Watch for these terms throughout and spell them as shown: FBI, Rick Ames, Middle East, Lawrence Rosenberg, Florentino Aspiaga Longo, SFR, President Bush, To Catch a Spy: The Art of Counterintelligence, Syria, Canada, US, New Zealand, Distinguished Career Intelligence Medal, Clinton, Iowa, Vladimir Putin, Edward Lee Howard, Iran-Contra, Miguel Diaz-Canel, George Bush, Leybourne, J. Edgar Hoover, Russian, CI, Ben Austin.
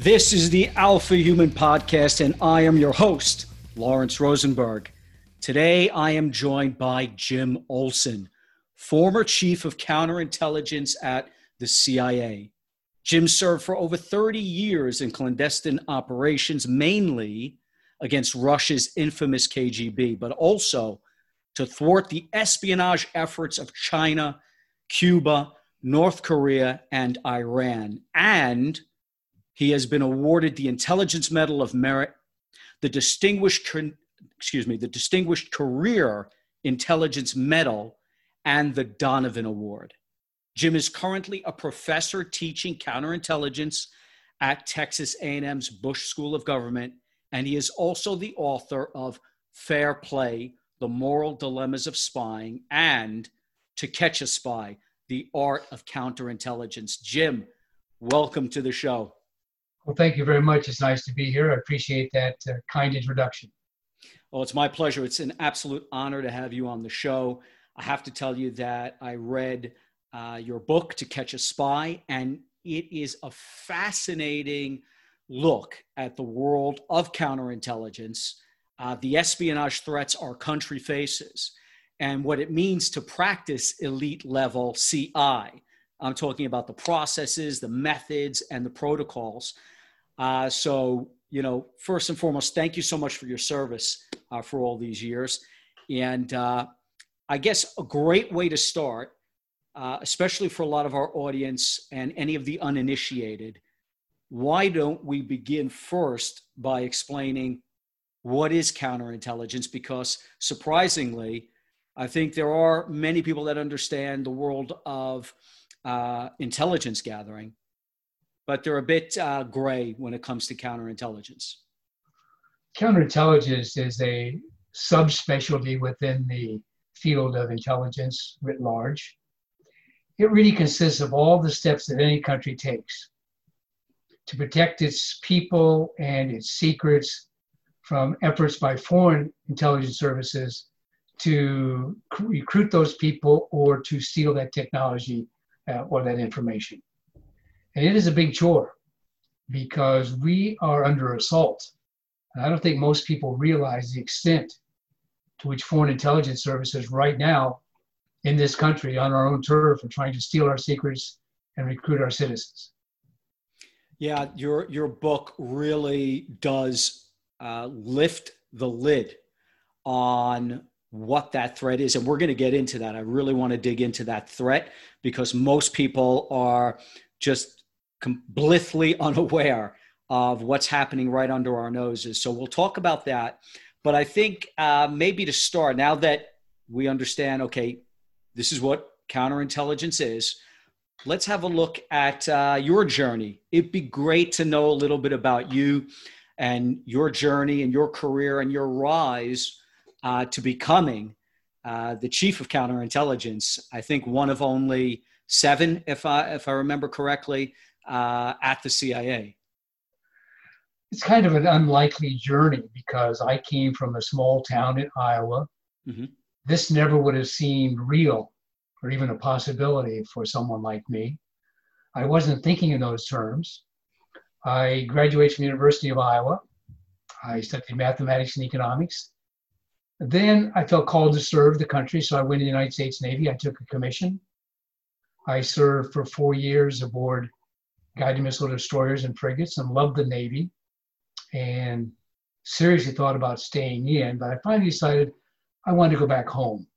This is the Alpha Human Podcast, and I am your host, Lawrence Rosenberg. Today, I am joined by Jim Olson, former chief of counterintelligence at the CIA. Jim served for over 30 years in clandestine operations, mainly against Russia's infamous KGB, but also to thwart the espionage efforts of China, Cuba, North Korea, and Iran. And he has been awarded the Intelligence Medal of Merit, the Distinguished Career Intelligence Medal, and the Donovan Award. Jim is currently a professor teaching counterintelligence at Texas A&M's Bush School of Government, and he is also the author of Fair Play: The Moral Dilemmas of Spying and To Catch a Spy: The Art of Counterintelligence. Jim, welcome to the show. Well, thank you very much. It's nice to be here. I appreciate that kind introduction. Well, it's my pleasure. It's an absolute honor to have you on the show. I have to tell you that I read your book, To Catch a Spy, and it is a fascinating look at the world of counterintelligence, the espionage threats our country faces, and what it means to practice elite-level CI. I'm talking about the processes, the methods, and the protocols. So, first and foremost, thank you so much for your service for all these years. And I guess a great way to start, especially for a lot of our audience and any of the uninitiated, why don't we begin first by explaining what is counterintelligence? Because surprisingly, I think there are many people that understand the world of intelligence gathering, but they're a bit gray when it comes to counterintelligence. Counterintelligence is a subspecialty within the field of intelligence writ large. It really consists of all the steps that any country takes to protect its people and its secrets from efforts by foreign intelligence services to recruit those people or to steal that technology or that information. And it is a big chore because we are under assault. And I don't think most people realize the extent to which foreign intelligence services right now in this country on our own turf are trying to steal our secrets and recruit our citizens. Yeah, your book really does lift the lid on what that threat is. And we're going to get into that. I really want to dig into that threat because most people are just blithely unaware of what's happening right under our noses. So we'll talk about that. But I think maybe to start, now that we understand, okay, this is what counterintelligence is, let's have a look at your journey. It'd be great to know a little bit about you and your journey and your career and your rise to becoming the chief of counterintelligence. I think one of only seven, if I remember correctly, at the CIA. It's kind of an unlikely journey because I came from a small town in Iowa. Mm-hmm. This never would have seemed real or even a possibility for someone like me. I wasn't thinking in those terms. I graduated from the University of Iowa. I studied mathematics and economics. Then I felt called to serve the country, so I went to the United States Navy. I took a commission. I served for 4 years aboard guided missile destroyers and frigates and loved the Navy and seriously thought about staying in, but I finally decided I wanted to go back home.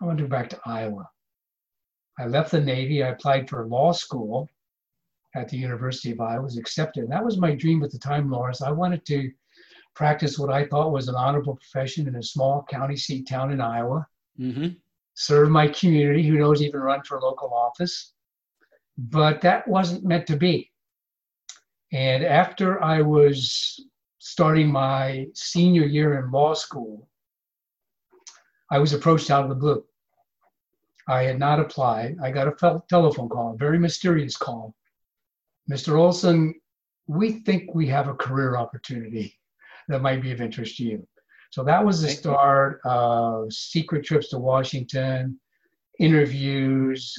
I wanted to go back to Iowa. I left the Navy. I applied for law school at the University of Iowa, was accepted. And that was my dream at the time, Lawrence. I wanted to practice what I thought was an honorable profession in a small county seat town in Iowa, mm-hmm. serve my community, who knows, even run for local office. But that wasn't meant to be. And after I was starting my senior year in law school, I was approached out of the blue. I had not applied. I got a telephone call, a very mysterious call. Mr. Olson, we think we have a career opportunity that might be of interest to you. So that was the start of secret trips to Washington, interviews,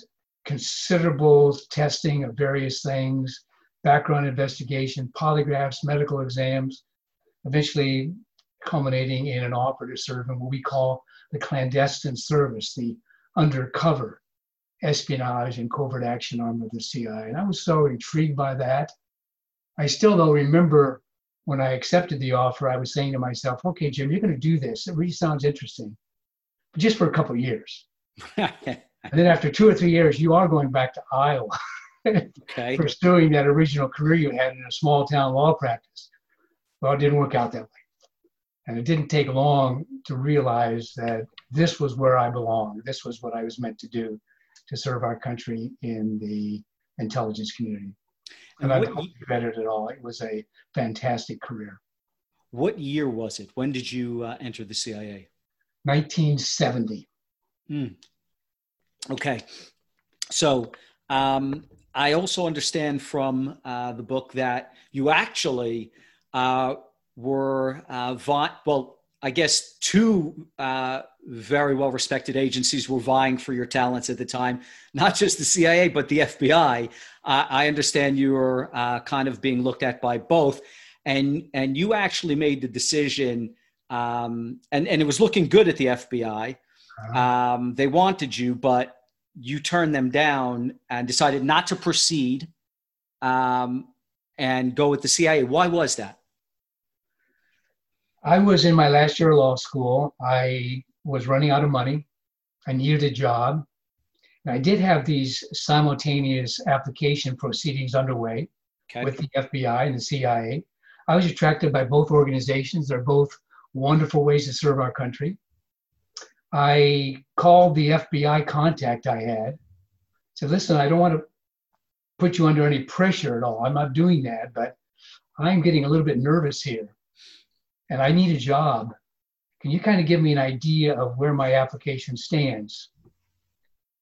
considerable testing of various things, background investigation, polygraphs, medical exams, eventually culminating in an offer to serve in what we call the clandestine service, the undercover espionage and covert action arm of the CIA. And I was so intrigued by that. I still don't remember when I accepted the offer, I was saying to myself, okay, Jim, you're going to do this. It really sounds interesting, but just for a couple of years. And then after 2 or 3 years, you are going back to Iowa, okay, pursuing that original career you had in a small town law practice. Well, it didn't work out that way. And it didn't take long to realize that this was where I belonged. This was what I was meant to do, to serve our country in the intelligence community. And I don't regret it at all. It was a fantastic career. What year was it? When did you enter the CIA? 1970. Mm. Okay. So I also understand from the book that you actually were I guess two very well-respected agencies were vying for your talents at the time, not just the CIA, but the FBI. I understand you were kind of being looked at by both. And you actually made the decision, and it was looking good at the FBI. They wanted you, but you turned them down and decided not to proceed and go with the CIA. Why was that? I was in my last year of law school. I was running out of money. I needed a job. And I did have these simultaneous application proceedings underway with the FBI and the CIA. I was attracted by both organizations. They're both wonderful ways to serve our country. I called the FBI contact I had, said, listen, I don't want to put you under any pressure at all. I'm not doing that, but I'm getting a little bit nervous here. And I need a job. Can you kind of give me an idea of where my application stands?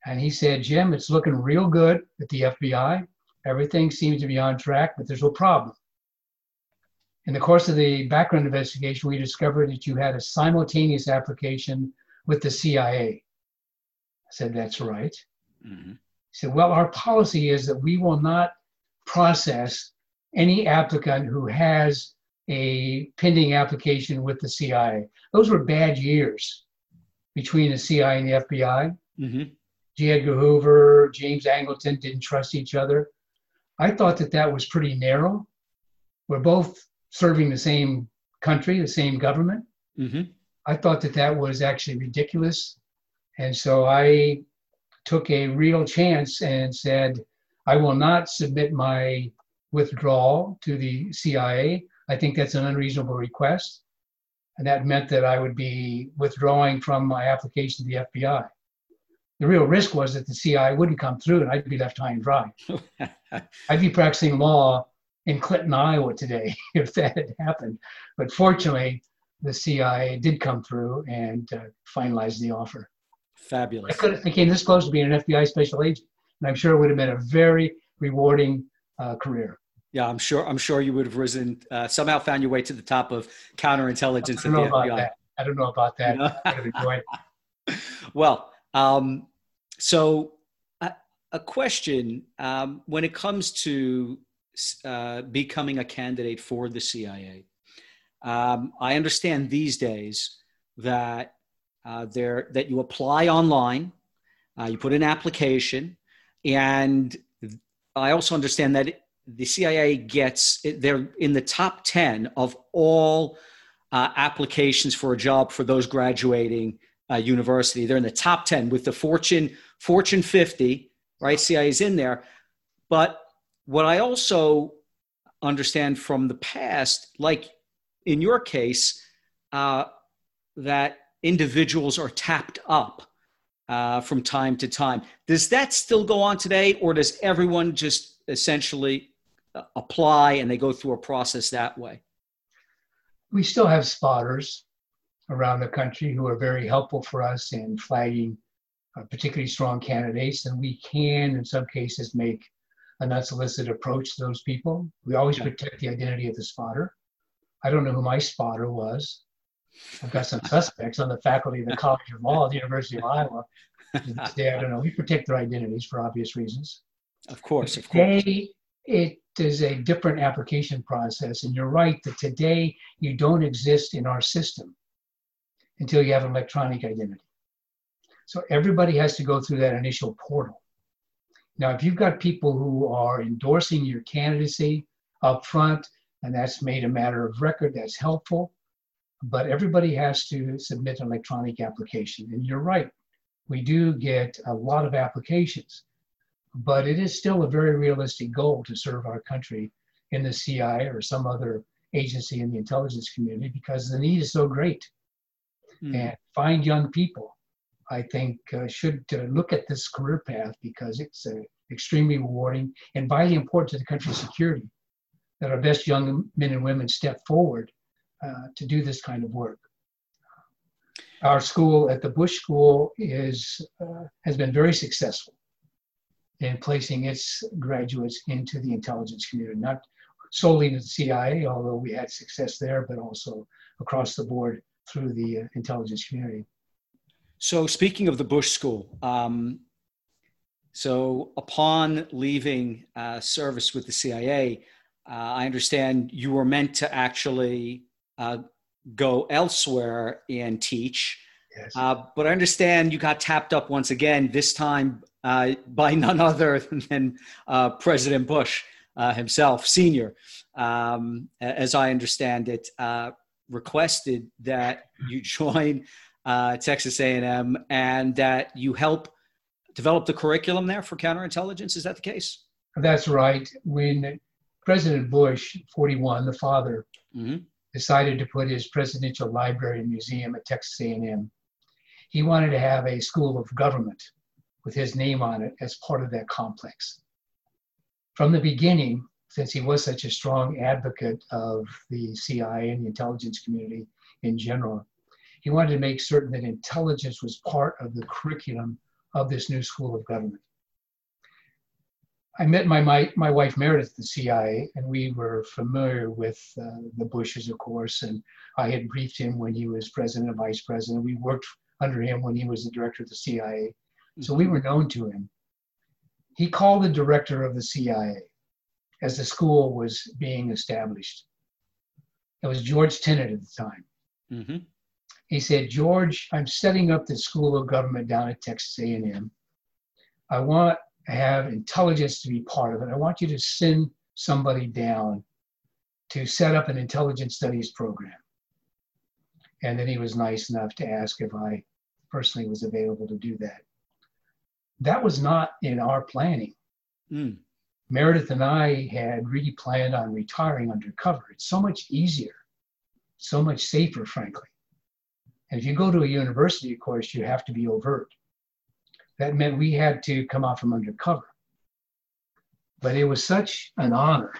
And he said, Jim, it's looking real good at the FBI. Everything seems to be on track, but there's no problem. In the course of the background investigation, we discovered that you had a simultaneous application with the CIA. I said, that's right. Mm-hmm. He said, well, our policy is that we will not process any applicant who has a pending application with the CIA. Those were bad years between the CIA and the FBI. Mm-hmm. J. Edgar Hoover, James Angleton didn't trust each other. I thought that that was pretty narrow. We're both serving the same country, the same government. Mm-hmm. I thought that that was actually ridiculous. And so I took a real chance and said, I will not submit my withdrawal to the CIA. I think that's an unreasonable request. And that meant that I would be withdrawing from my application to the FBI. The real risk was that the CIA wouldn't come through and I'd be left high and dry. I'd be practicing law in Clinton, Iowa today if that had happened. But fortunately, the CIA did come through and finalized the offer. Fabulous. I could have became this close to being an FBI special agent. And I'm sure it would have been a very rewarding career. Yeah, I'm sure you would have risen, somehow found your way to the top of counterintelligence at the FBI. I don't know about that. I don't know about that. Well, so a question, when it comes to becoming a candidate for the CIA, I understand these days that that you apply online, you put in an application, and I also understand that the CIA gets, they're in the top 10 of all applications for a job for those graduating university. They're in the top 10 with the Fortune 50, right? CIA's in there. But what I also understand from the past, like in your case, that individuals are tapped up from time to time. Does that still go on today, or does everyone just essentially apply and they go through a process that way? We still have spotters around the country who are very helpful for us in flagging particularly strong candidates. And we can, in some cases, make an unsolicited approach to those people. We always protect the identity of the spotter. I don't know who my spotter was. I've got some suspects on the faculty of the College of Law at the University of Iowa. To this day, I don't know. We protect their identities for obvious reasons. Of course. Today, it there's a different application process. And you're right that today you don't exist in our system until you have an electronic identity. So everybody has to go through that initial portal. Now, if you've got people who are endorsing your candidacy up front, and that's made a matter of record, that's helpful. But everybody has to submit an electronic application. And you're right, we do get a lot of applications. But it is still a very realistic goal to serve our country in the CIA or some other agency in the intelligence community, because the need is so great. Mm. And fine young people, I think, should look at this career path, because it's extremely rewarding and vitally important to the country's security that our best young men and women step forward to do this kind of work. Our school at the Bush School has been very successful in placing its graduates into the intelligence community, not solely into the CIA, although we had success there, but also across the board through the intelligence community. So speaking of the Bush School, so upon leaving service with the CIA, I understand you were meant to actually go elsewhere and teach. Yes. But I understand you got tapped up once again, this time by none other than President Bush himself, Senior, as I understand it, requested that you join Texas A&M and that you help develop the curriculum there for counterintelligence. Is that the case? That's right. When President Bush, 41, the father, decided to put his presidential library and museum at Texas A&M, he wanted to have a school of government with his name on it as part of that complex. From the beginning, since he was such a strong advocate of the CIA and the intelligence community in general, he wanted to make certain that intelligence was part of the curriculum of this new school of government. I met my wife, Meredith, at the CIA, and we were familiar with the Bushes, of course, and I had briefed him when he was president and vice president. We worked under him when he was the director of the CIA. So we were known to him. He called the director of the CIA as the school was being established. It was George Tenet at the time. Mm-hmm. He said, George, I'm setting up the School of Government down at Texas A&M. I want to have intelligence to be part of it. I want you to send somebody down to set up an intelligence studies program. And then he was nice enough to ask if I personally was available to do that. That was not in our planning. Mm. Meredith and I had really planned on retiring undercover. It's so much easier, so much safer, frankly. And if you go to a university, of course, you have to be overt. That meant we had to come out from undercover. But it was such an honor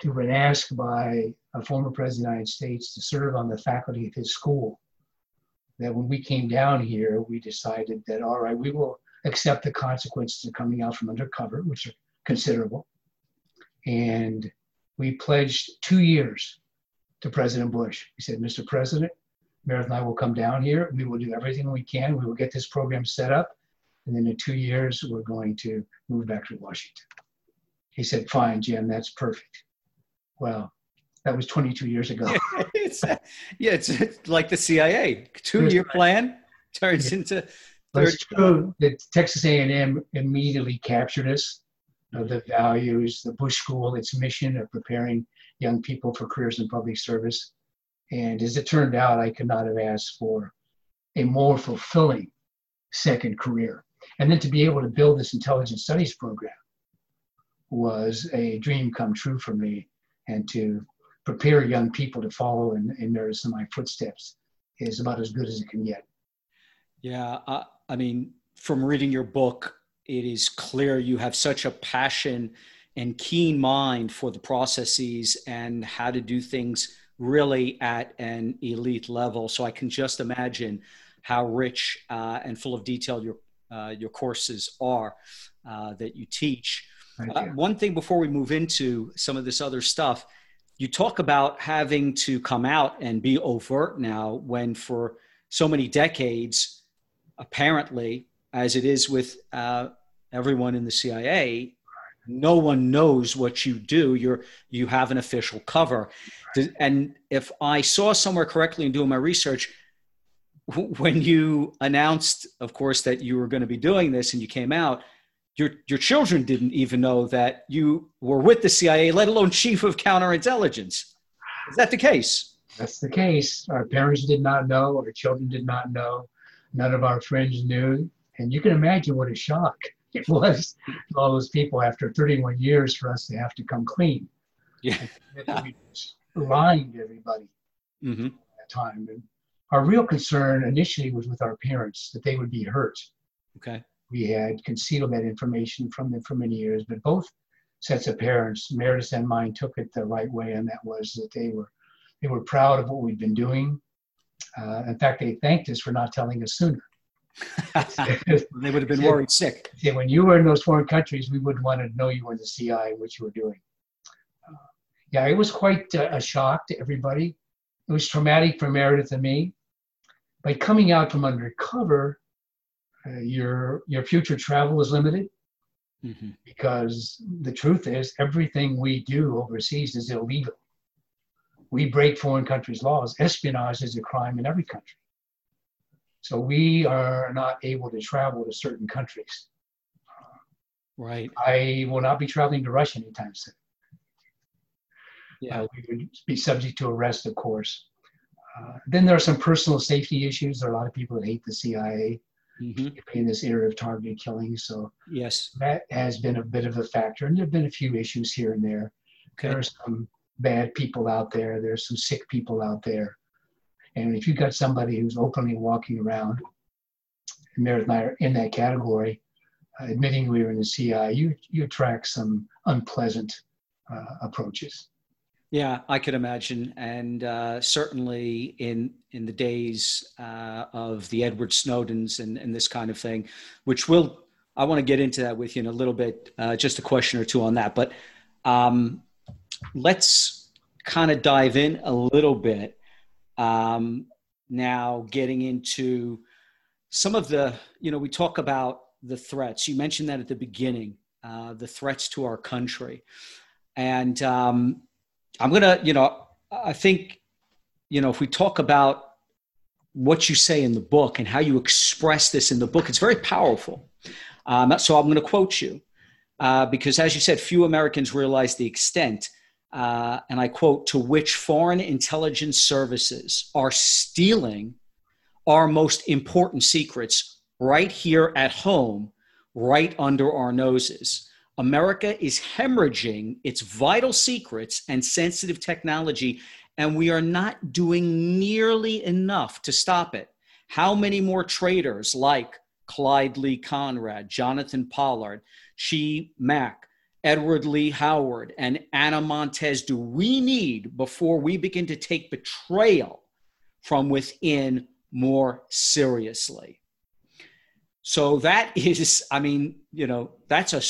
to be asked by a former president of the United States to serve on the faculty of his school that when we came down here, we decided that, all right, we will accept the consequences of coming out from undercover, which are considerable. And we pledged 2 years to President Bush. We said, Mr. President, Meredith and I will come down here. We will do everything we can. We will get this program set up. And then in 2 years, we're going to move back to Washington. He said, fine, Jim, that's perfect. Well, that was 22 years ago. It's like the CIA. Two-year plan turns into... It's true that Texas A&M immediately captured us, the values, the Bush School, its mission of preparing young people for careers in public service. And as it turned out, I could not have asked for a more fulfilling second career. And then to be able to build this intelligence studies program was a dream come true for me. And to prepare young people to follow and notice in my footsteps is about as good as it can get. Yeah, I mean, from reading your book, it is clear you have such a passion and keen mind for the processes and how to do things really at an elite level. So I can just imagine how rich and full of detail your courses are that you teach. One thing before we move into some of this other stuff, you talk about having to come out and be overt now when for so many decades, apparently, as it is with everyone in the CIA, no one knows what you do. You have an official cover. And if I saw somewhere correctly in doing my research, when you announced, of course, that you were going to be doing this and you came out, your children didn't even know that you were with the CIA, let alone chief of counterintelligence. Is that the case? That's the case. Our parents did not know. Our children did not know. None of our friends knew. And you can imagine what a shock it was to all those people after 31 years for us to have to come clean. Yeah. We just lying to everybody at that time. And our real concern initially was with our parents, that they would be hurt. Okay. We had concealed that information from them for many years, but both sets of parents, Meredith and mine, took it the right way, and that was that they were proud of what we'd been doing. In fact, they thanked us for not telling us sooner. They would have been worried sick. Yeah, when you were in those foreign countries, we wouldn't want to know you were the CIA, what you were doing. Yeah, it was quite a shock to everybody. It was traumatic for Meredith and me. By coming out from undercover, your future travel is limited because the truth is everything we do overseas is illegal. We break foreign countries' laws. Espionage is a crime in every country. So we are not able to travel to certain countries. Right. I will not be traveling to Russia anytime soon. Yeah. We would be subject to arrest, of course. Then there are some personal safety issues. There are a lot of people that hate the CIA in this era of targeted killing. So yes, that has been a bit of a factor. And there have been a few issues here and there. Okay. There are some bad people out there. There are some sick people out there. And if you've got somebody who's openly walking around, and Meredith and I are in that category, admitting we were in the CIA, you attract some unpleasant approaches. Yeah, I could imagine. And certainly in the days of the Edward Snowdens and this kind of thing, which I want to get into that with you in a little bit, just a question or two on that. But let's kind of dive in a little bit. Now getting into some of the, we talk about the threats. You mentioned that at the beginning, the threats to our country. And I'm going to, I think, if we talk about what you say in the book and how you express this in the book, it's very powerful. So I'm going to quote you because, as you said, few Americans realize the extent and I quote, to which foreign intelligence services are stealing our most important secrets right here at home, right under our noses. America is hemorrhaging its vital secrets and sensitive technology, and we are not doing nearly enough to stop it. How many more traitors like Clyde Lee Conrad, Jonathan Pollard, Chi Mack, Edward Lee Howard, and Ana Montes do we need before we begin to take betrayal from within more seriously? So that is, that's a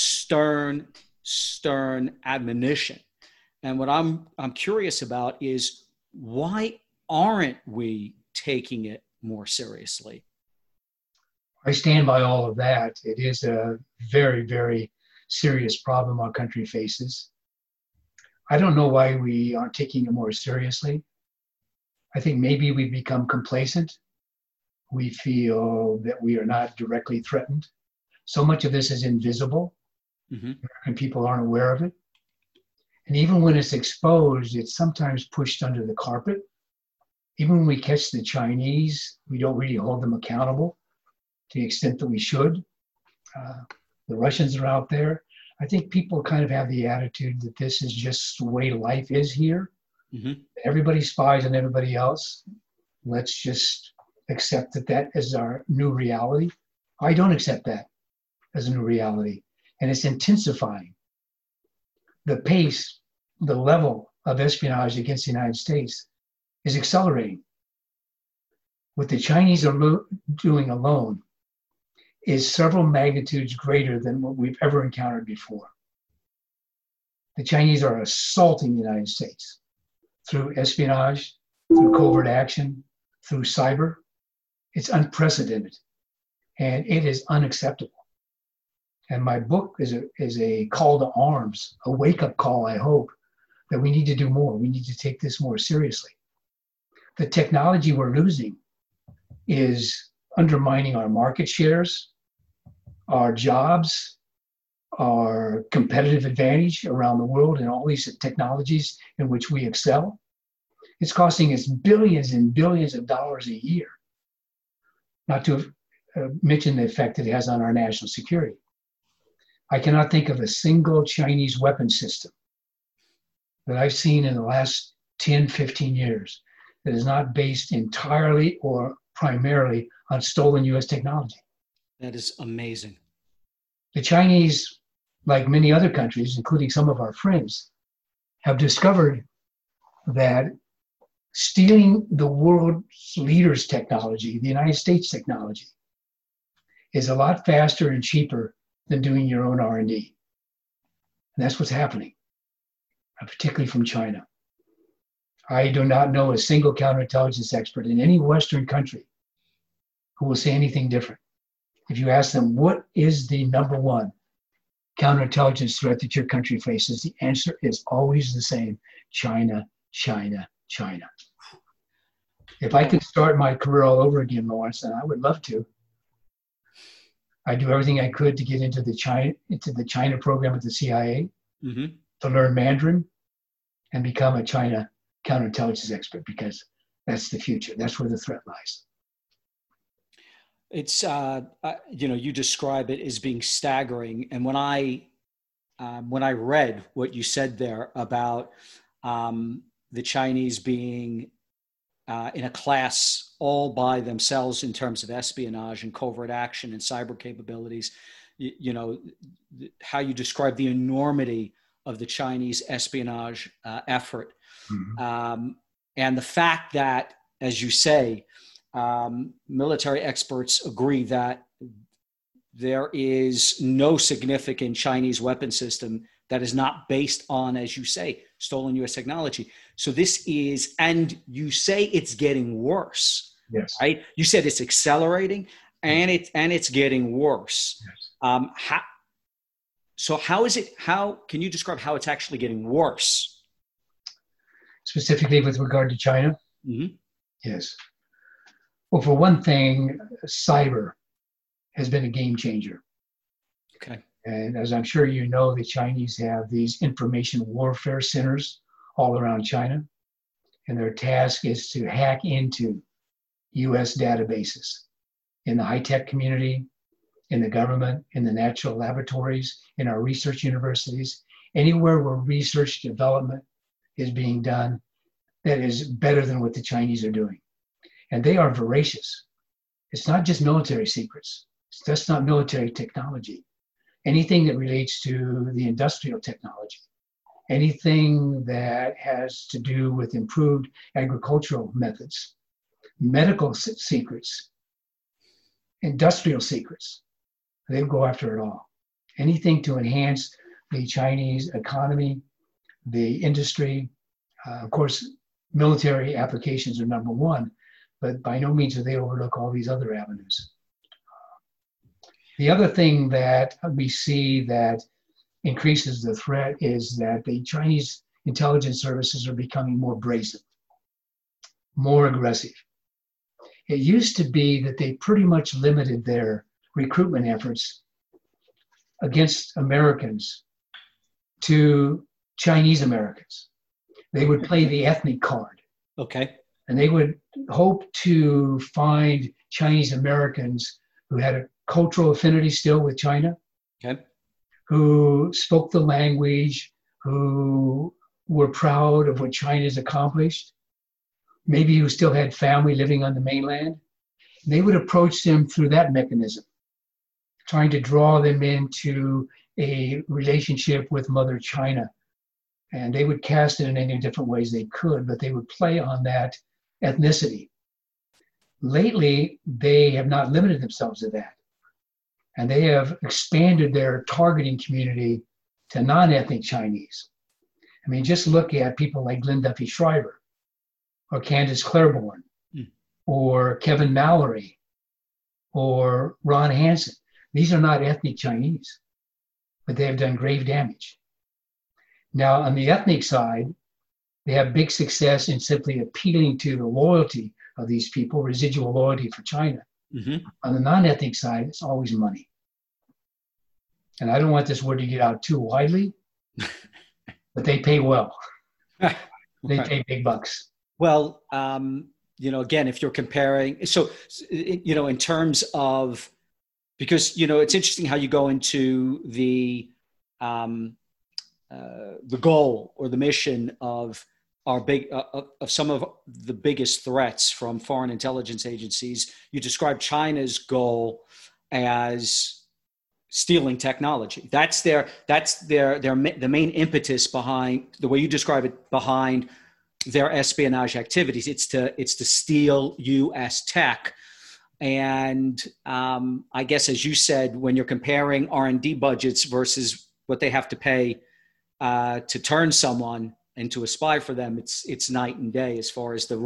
stern admonition. And what I'm curious about is why aren't we taking it more seriously? I stand by all of that. It is a very, very serious problem our country faces. I don't know why we aren't taking it more seriously. I think maybe we've become complacent. We feel that we are not directly threatened. So much of this is invisible. American people aren't aware of it. And even when it's exposed, it's sometimes pushed under the carpet. Even when we catch the Chinese, we don't really hold them accountable to the extent that we should. The Russians are out there. I think people kind of have the attitude that this is just the way life is here. Everybody spies on everybody else. Let's just accept that is our new reality. I don't accept that as a new reality. And it's intensifying. The pace, the level of espionage against the United States is accelerating. What the Chinese are doing alone is several magnitudes greater than what we've ever encountered before. The Chinese are assaulting the United States through espionage, through covert action, through cyber. It's unprecedented, and it is unacceptable. And my book is a call to arms, a wake-up call, I hope, that we need to do more. We need to take this more seriously. The technology we're losing is undermining our market shares, our jobs, our competitive advantage around the world in all these technologies in which we excel. It's costing us billions and billions of dollars a year, not to mention the effect that it has on our national security. I cannot think of a single Chinese weapon system that I've seen in the last 10, 15 years that is not based entirely or primarily on stolen U.S. technology. That is amazing. The Chinese, like many other countries, including some of our friends, have discovered that stealing the world's leaders' technology, the United States technology, is a lot faster and cheaper than doing your own R&D. And that's what's happening, particularly from China. I do not know a single counterintelligence expert in any Western country who will say anything different. If you ask them, what is the number one counterintelligence threat that your country faces, the answer is always the same: China, China, China. If I could start my career all over again, Lawrence, and I would love to, I do everything I could to get into the China program at the CIA, mm-hmm. to learn Mandarin and become a China counterintelligence expert, because that's the future. That's where the threat lies. It's, you describe it as being staggering. And when I read what you said there about the Chinese being in a class all by themselves in terms of espionage and covert action and cyber capabilities, how you describe the enormity of the Chinese espionage effort. Mm-hmm. And the fact that, as you say, military experts agree that there is no significant Chinese weapon system that is not based on, as you say, stolen U.S. technology. So this is, and you say it's getting worse. Yes. Right? You said it's accelerating, and it's getting worse. Yes. How can you describe how it's actually getting worse? Specifically with regard to China? Mm-hmm. Yes. Well, for one thing, cyber has been a game changer. Okay. And as I'm sure you know, the Chinese have these information warfare centers all around China, and their task is to hack into U.S. databases in the high-tech community, in the government, in the national laboratories, in our research universities, anywhere where research development is being done that is better than what the Chinese are doing. And they are voracious. It's not just military secrets. It's just not military technology. Anything that relates to the industrial technology, anything that has to do with improved agricultural methods, medical secrets, industrial secrets. They go after it all. Anything to enhance the Chinese economy, the industry. Of course, military applications are number one, but by no means do they overlook all these other avenues. The other thing that we see that increases the threat is that the Chinese intelligence services are becoming more brazen, more aggressive. It used to be that they pretty much limited their recruitment efforts against Americans to Chinese Americans. They would play the ethnic card. Okay. And they would hope to find Chinese Americans who had a cultural affinity still with China, okay. who spoke the language, who were proud of what China's accomplished, maybe who still had family living on the mainland. They would approach them through that mechanism, trying to draw them into a relationship with Mother China. And they would cast it in any different ways they could, but they would play on that ethnicity. Lately, they have not limited themselves to that. And they have expanded their targeting community to non-ethnic Chinese. I mean, just look at people like Glenn Duffy Shriver or Candace Claiborne or Kevin Mallory or Ron Hansen. These are not ethnic Chinese. but they have done grave damage. Now, on the ethnic side, they have big success in simply appealing to the loyalty of these people, residual loyalty for China. Mm-hmm. On the non-ethnic side, it's always money. And I don't want this word to get out too widely, but they pay well. They pay big bucks. Well, you know, again, if you're comparing, so, you know, in terms of, because, you know, it's interesting how you go into the goal or the mission of our big, of some of the biggest threats from foreign intelligence agencies. You describe China's goal as stealing technology. That's the main impetus behind the way you describe it, behind their espionage activities. It's to steal U.S. tech. And I guess, as you said, when you're comparing R&D budgets versus what they have to pay to turn someone into a spy for them, it's night and day as far as the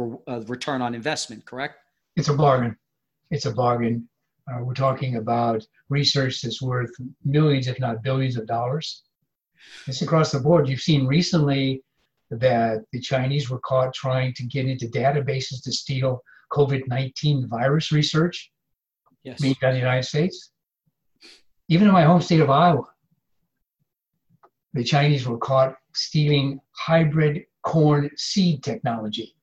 return on investment, correct? It's a bargain. It's a bargain. We're talking about research that's worth millions, if not billions of dollars. It's across the board. You've seen recently that the Chinese were caught trying to get into databases to steal COVID-19 virus research, yes, made by the United States. Even in my home state of Iowa, the Chinese were caught stealing hybrid corn seed technology.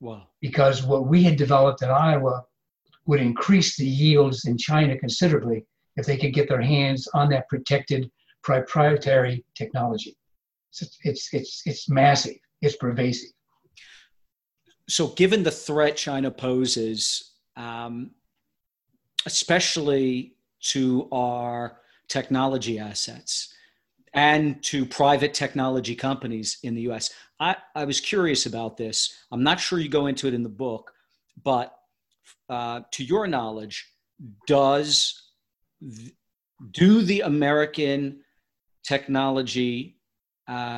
Wow. Because what we had developed in Iowa would increase the yields in China considerably if they could get their hands on that protected proprietary technology. So it's massive, it's pervasive. So given the threat China poses, especially to our technology assets and to private technology companies in the US, I was curious about this. I'm not sure you go into it in the book, but to your knowledge, do the American technology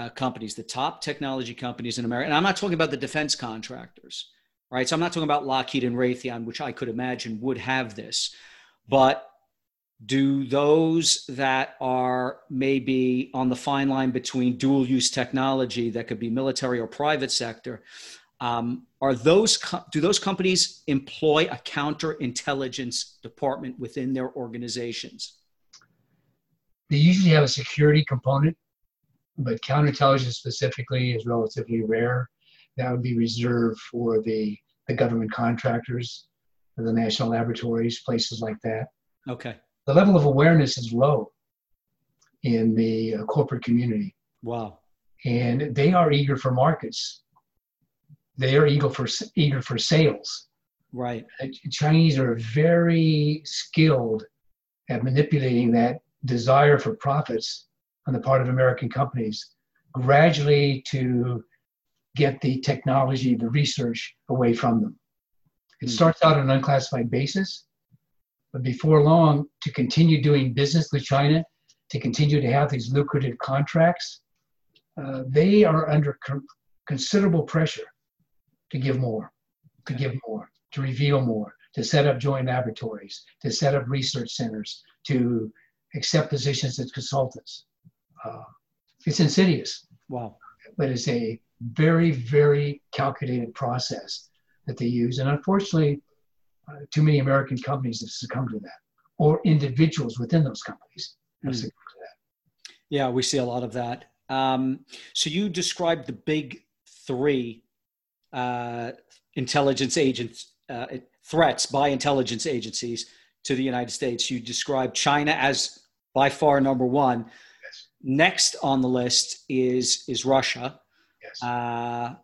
companies, the top technology companies in America, and I'm not talking about the defense contractors, right? So I'm not talking about Lockheed and Raytheon, which I could imagine would have this, but do those that are maybe on the fine line between dual use technology that could be military or private sector, do those companies employ a counterintelligence department within their organizations? They usually have a security component, but counterintelligence specifically is relatively rare. That would be reserved for the government contractors, the national laboratories, places like that. Okay. The level of awareness is low in the corporate community. Wow. And they are eager for markets. They are eager for sales. Right. Chinese are very skilled at manipulating that desire for profits on the part of American companies gradually to get the technology, the research away from them. It starts out on an unclassified basis, but before long, to continue doing business with China, to continue to have these lucrative contracts, they are under considerable pressure to give more, to give more, to reveal more, to set up joint laboratories, to set up research centers, to accept positions as consultants. It's insidious. Wow. But it's a very, very calculated process that they use. And unfortunately, too many American companies have succumbed to that, or individuals within those companies have succumbed to that. Yeah, we see a lot of that. So you described the big three intelligence agents, threats by intelligence agencies to the United States. You described China as by far number one. Yes. Next on the list is Russia. Yes.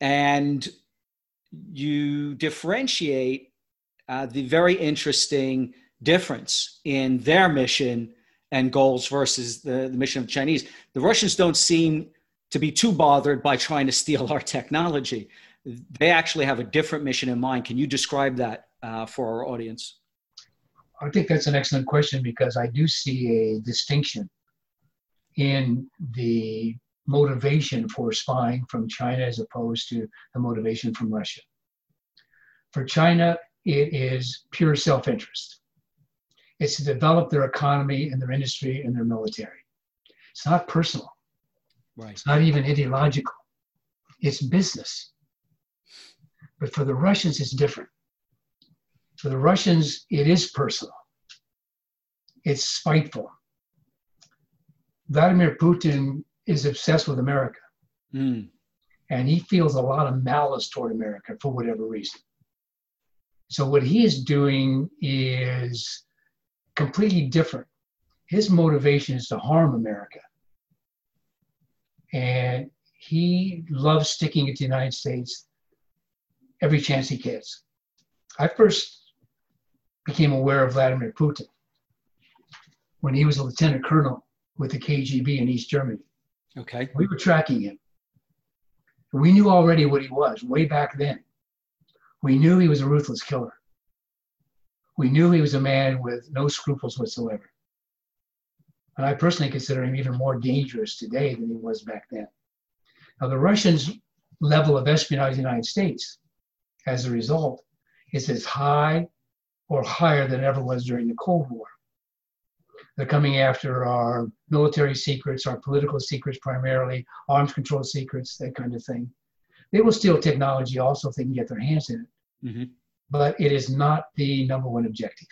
And you differentiate the very interesting difference in their mission and goals versus the mission of the Chinese. The Russians don't seem to be too bothered by trying to steal our technology. They actually have a different mission in mind. Can you describe that for our audience? I think that's an excellent question, because I do see a distinction in the motivation for spying from China as opposed to the motivation from Russia. For China, it is pure self-interest. It's to develop their economy and their industry and their military. It's not personal. Right. It's not even ideological. It's business. But for the Russians, it's different. For the Russians, it is personal. It's spiteful. Vladimir Putin is obsessed with America. Mm. And he feels a lot of malice toward America for whatever reason. So what he is doing is completely different. His motivation is to harm America. And he loves sticking at the United States every chance he gets. I first became aware of Vladimir Putin when he was a lieutenant colonel with the KGB in East Germany. Okay. We were tracking him. We knew already what he was way back then. We knew he was a ruthless killer. We knew he was a man with no scruples whatsoever. And I personally consider him even more dangerous today than he was back then. Now, the Russians' level of espionage in the United States, as a result, is as high or higher than it ever was during the Cold War. They're coming after our military secrets, our political secrets primarily, arms control secrets, that kind of thing. They will steal technology also if they can get their hands in it. Mm-hmm. But it is not the number one objective.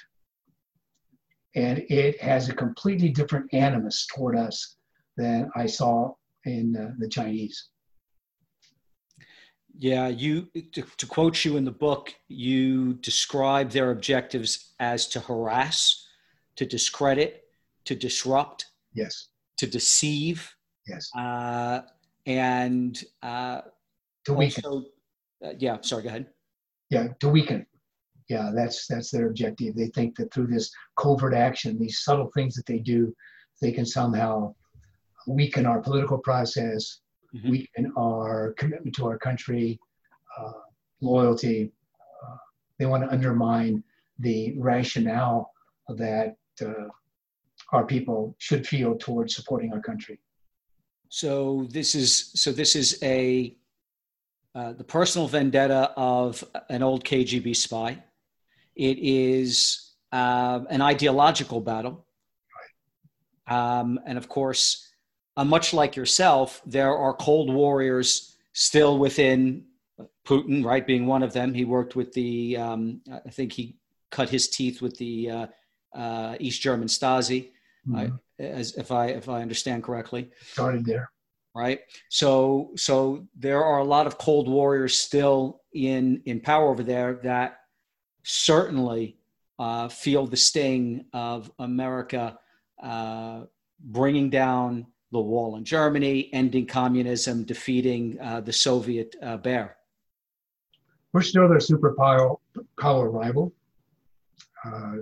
And it has a completely different animus toward us than I saw in the Chinese. Yeah, to quote you in the book, you describe their objectives as to harass, to discredit, to disrupt, yes, to deceive, yes, and to weaken. Also, yeah, sorry, go ahead. Yeah, to weaken. Yeah, that's their objective. They think that through this covert action, these subtle things that they do, they can somehow weaken our political process, mm-hmm. weaken our commitment to our country, loyalty. They want to undermine the rationale that our people should feel towards supporting our country. So this is a the personal vendetta of an old KGB spy. It is an ideological battle. Right. And of course, much like yourself, there are cold warriors still within Putin, right, being one of them. He worked with the, I think he cut his teeth with the East German Stasi, mm-hmm. If I understand correctly. Started there. Right. So there are a lot of cold warriors still in power over there that certainly feel the sting of America bringing down the wall in Germany, ending communism, defeating the Soviet bear. We're still their superpower rival.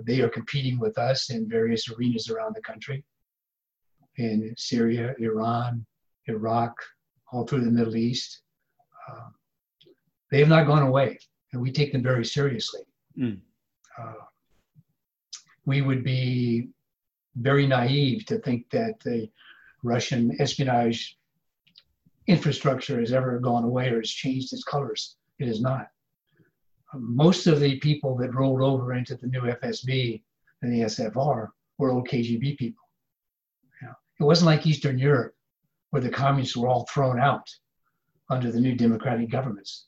They are competing with us in various arenas around the country, in Syria, Iran, Iraq, all through the Middle East. They have not gone away, and we take them very seriously. Mm. We would be very naive to think that the Russian espionage infrastructure has ever gone away or has changed its colors. It has not. Most of the people that rolled over into the new FSB and the SFR were old KGB people. You know, it wasn't like Eastern Europe, where the communists were all thrown out under the new democratic governments.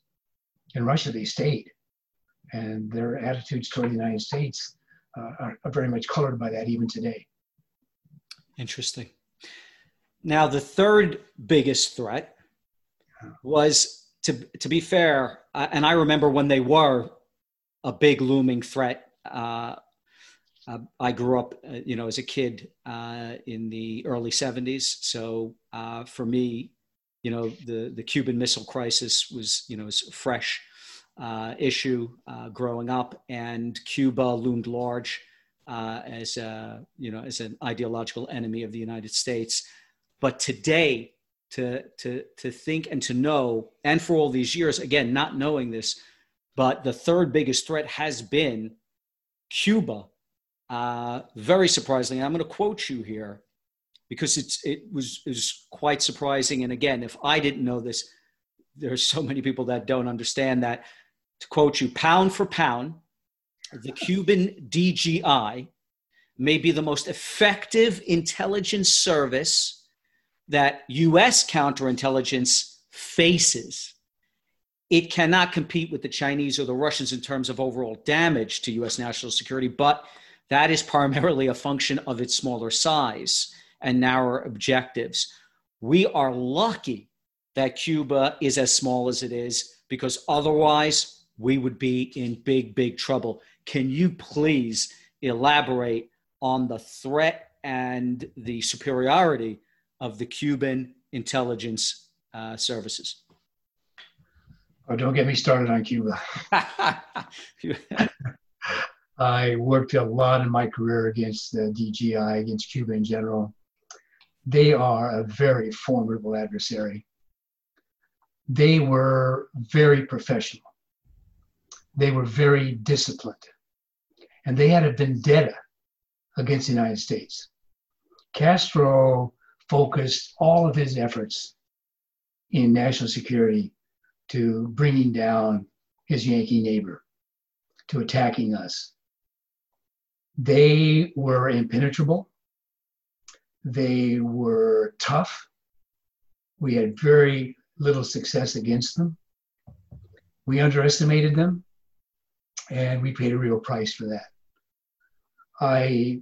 In Russia, they stayed. And their attitudes toward the United States are very much colored by that even today. Interesting. Now, the third biggest threat was, to be fair, and I remember when they were a big looming threat. I grew up, as a kid in the early 70s. So for me, the Cuban Missile Crisis was, was a fresh issue growing up, and Cuba loomed large as an ideological enemy of the United States. But today, to think and to know, and for all these years, again, not knowing this, but the third biggest threat has been Cuba. Very surprisingly, I'm going to quote you here because it was quite surprising. And again, if I didn't know this, there are so many people that don't understand that. To quote you, pound for pound, the Cuban DGI may be the most effective intelligence service that U.S. counterintelligence faces. It cannot compete with the Chinese or the Russians in terms of overall damage to U.S. national security, but that is primarily a function of its smaller size and narrower objectives. We are lucky that Cuba is as small as it is, because otherwise we would be in big, big trouble. Can you please elaborate on the threat and the superiority of the Cuban intelligence services? Oh, don't get me started on Cuba. I worked a lot in my career against the DGI, against Cuba in general. They are a very formidable adversary. They were very professional. They were very disciplined. And they had a vendetta against the United States. Castro focused all of his efforts in national security to bringing down his Yankee neighbor, to attacking us. They were impenetrable. They were tough. We had very little success against them. We underestimated them, and we paid a real price for that. I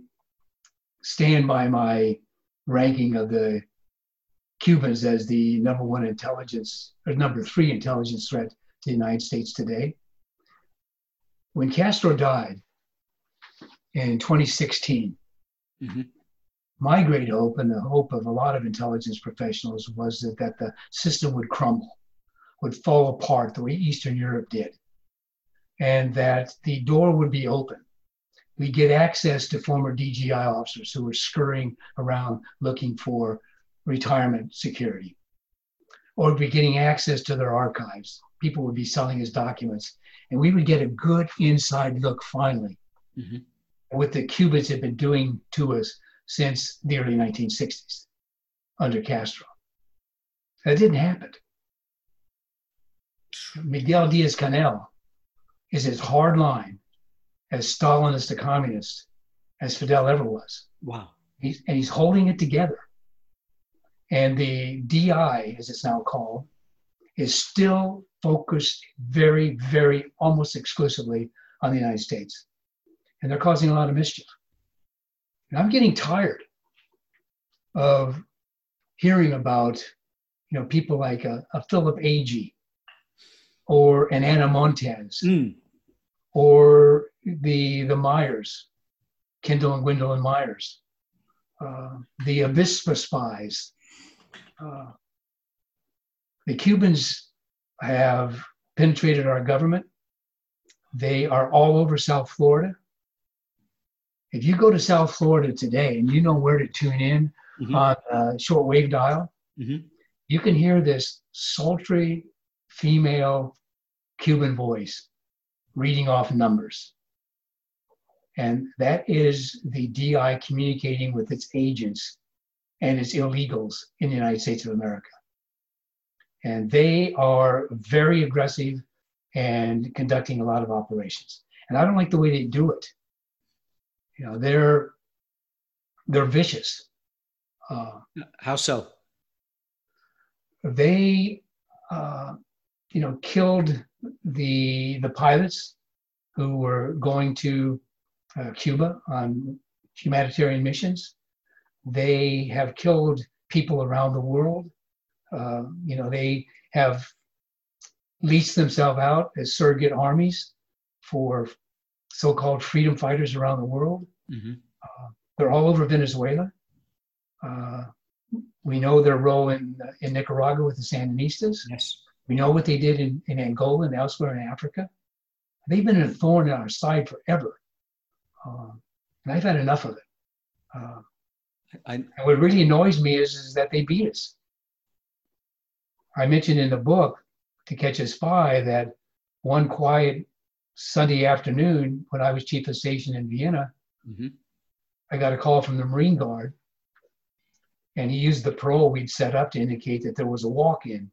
stand by my ranking of the Cubans as the number one intelligence, or number three intelligence threat to the United States today. When Castro died in 2016, my great hope, and the hope of a lot of intelligence professionals, was that the system would crumble, would fall apart the way Eastern Europe did, and that the door would be open. We'd get access to former DGI officers who were scurrying around looking for retirement security, or be getting access to their archives. People would be selling us documents, and we would get a good inside look finally what the Cubans had been doing to us since the early 1960s under Castro. That didn't happen. Miguel Diaz-Canel is as hardline as Stalinist to communist as Fidel ever was. Wow. He's holding it together. And the DI, as it's now called, is still focused very, very, almost exclusively on the United States. And they're causing a lot of mischief. And I'm getting tired of hearing about, you know, people like a Philip Agee or an Ana Montes or the Myers, Kendall and Gwendolyn Myers, the Avispa spies. The Cubans have penetrated our government. They are all over South Florida. If you go to South Florida today and you know where to tune in on shortwave dial, you can hear this sultry female Cuban voice reading off numbers. And that is the DI communicating with its agents and its illegals in the United States of America. And they are very aggressive and conducting a lot of operations. And I don't like the way they do it. You know, they're vicious. How so? They, you know, killed the pilots who were going to Cuba on humanitarian missions. They have killed people around the world. You know, they have leased themselves out as surrogate armies for so-called freedom fighters around the world. They're all over Venezuela. We know their role in Nicaragua with the Sandinistas. Yes. We know what they did in Angola and elsewhere in Africa. They've been a thorn in our side forever. And I've had enough of it. And what really annoys me is that they beat us. I mentioned in the book, To Catch a Spy, that one quiet Sunday afternoon when I was chief of station in Vienna, I got a call from the Marine Guard, and he used the parole we'd set up to indicate that there was a walk-in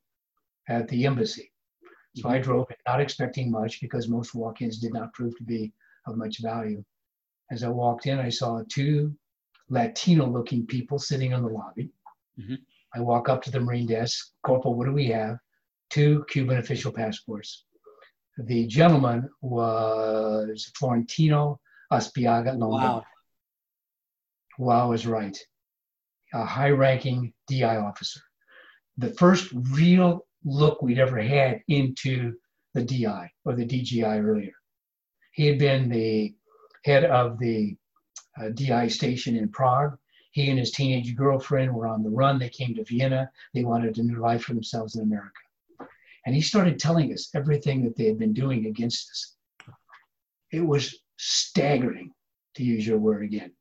at the embassy. So I drove in, not expecting much, because most walk-ins did not prove to be of much value. As I walked in, I saw two Latino-looking people sitting in the lobby. Mm-hmm. I walk up to the Marine desk. Corporal, what do we have? Two Cuban official passports. The gentleman was Florentino Aspiaga Longo. Wow. Wow is right. A high-ranking DI officer. The first real look we'd ever had into the DI or the DGI earlier. He had been the head of the DI station in Prague. He and his teenage girlfriend were on the run. They came to Vienna. They wanted a new life for themselves in America. And he started telling us everything that they had been doing against us. It was staggering, to use your word again,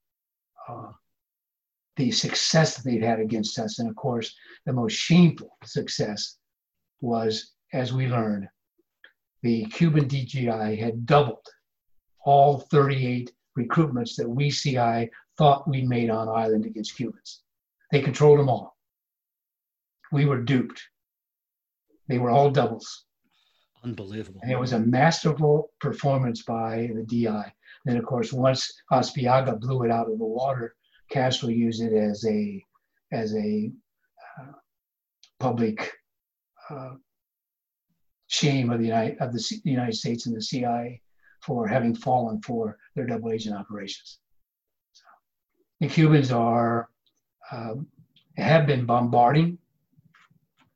the success that they'd had against us. And of course, the most shameful success was, as we learned, the Cuban DGI had doubled all 38 recruitments that we CI thought we made on island against Cubans. They controlled them all. We were duped. They were all doubles. Unbelievable. And it was a masterful performance by the DI. Then, of course, once Aspiaga blew it out of the water, Castro used it as a public shame of the United States and the CIA for having fallen for their double agent operations. So, the Cubans are have been bombarding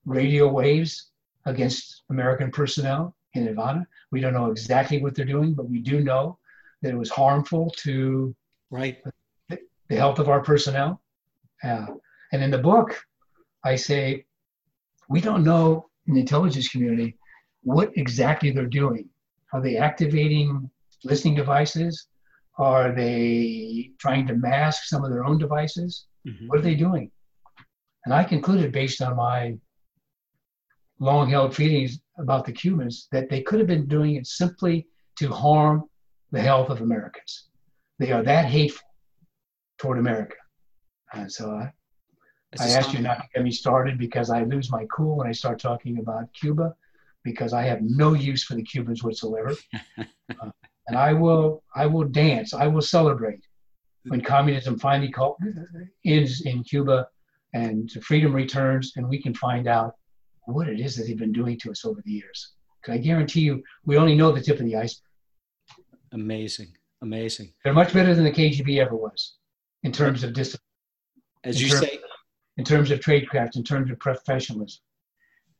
radio waves against American personnel in Havana. We don't know exactly what they're doing, but we do know that it was harmful to the health of our personnel. And in the book, I say, we don't know in the intelligence community what exactly they're doing. Are they activating listening devices? Are they trying to mask some of their own devices? Mm-hmm. What are they doing? And I concluded, based on my long-held feelings about the Cubans, that they could have been doing it simply to harm the health of Americans. They are that hateful toward America. And so I asked you not to get me started, because I lose my cool when I start talking about Cuba, because I have no use for the Cubans whatsoever. And I will dance, I will celebrate when communism finally ends in Cuba and freedom returns, and we can find out what it is that they've been doing to us over the years. Because I guarantee you, we only know the tip of the iceberg. Amazing. They're much better than the KGB ever was in terms of discipline. As you say, in terms of tradecraft, in terms of professionalism.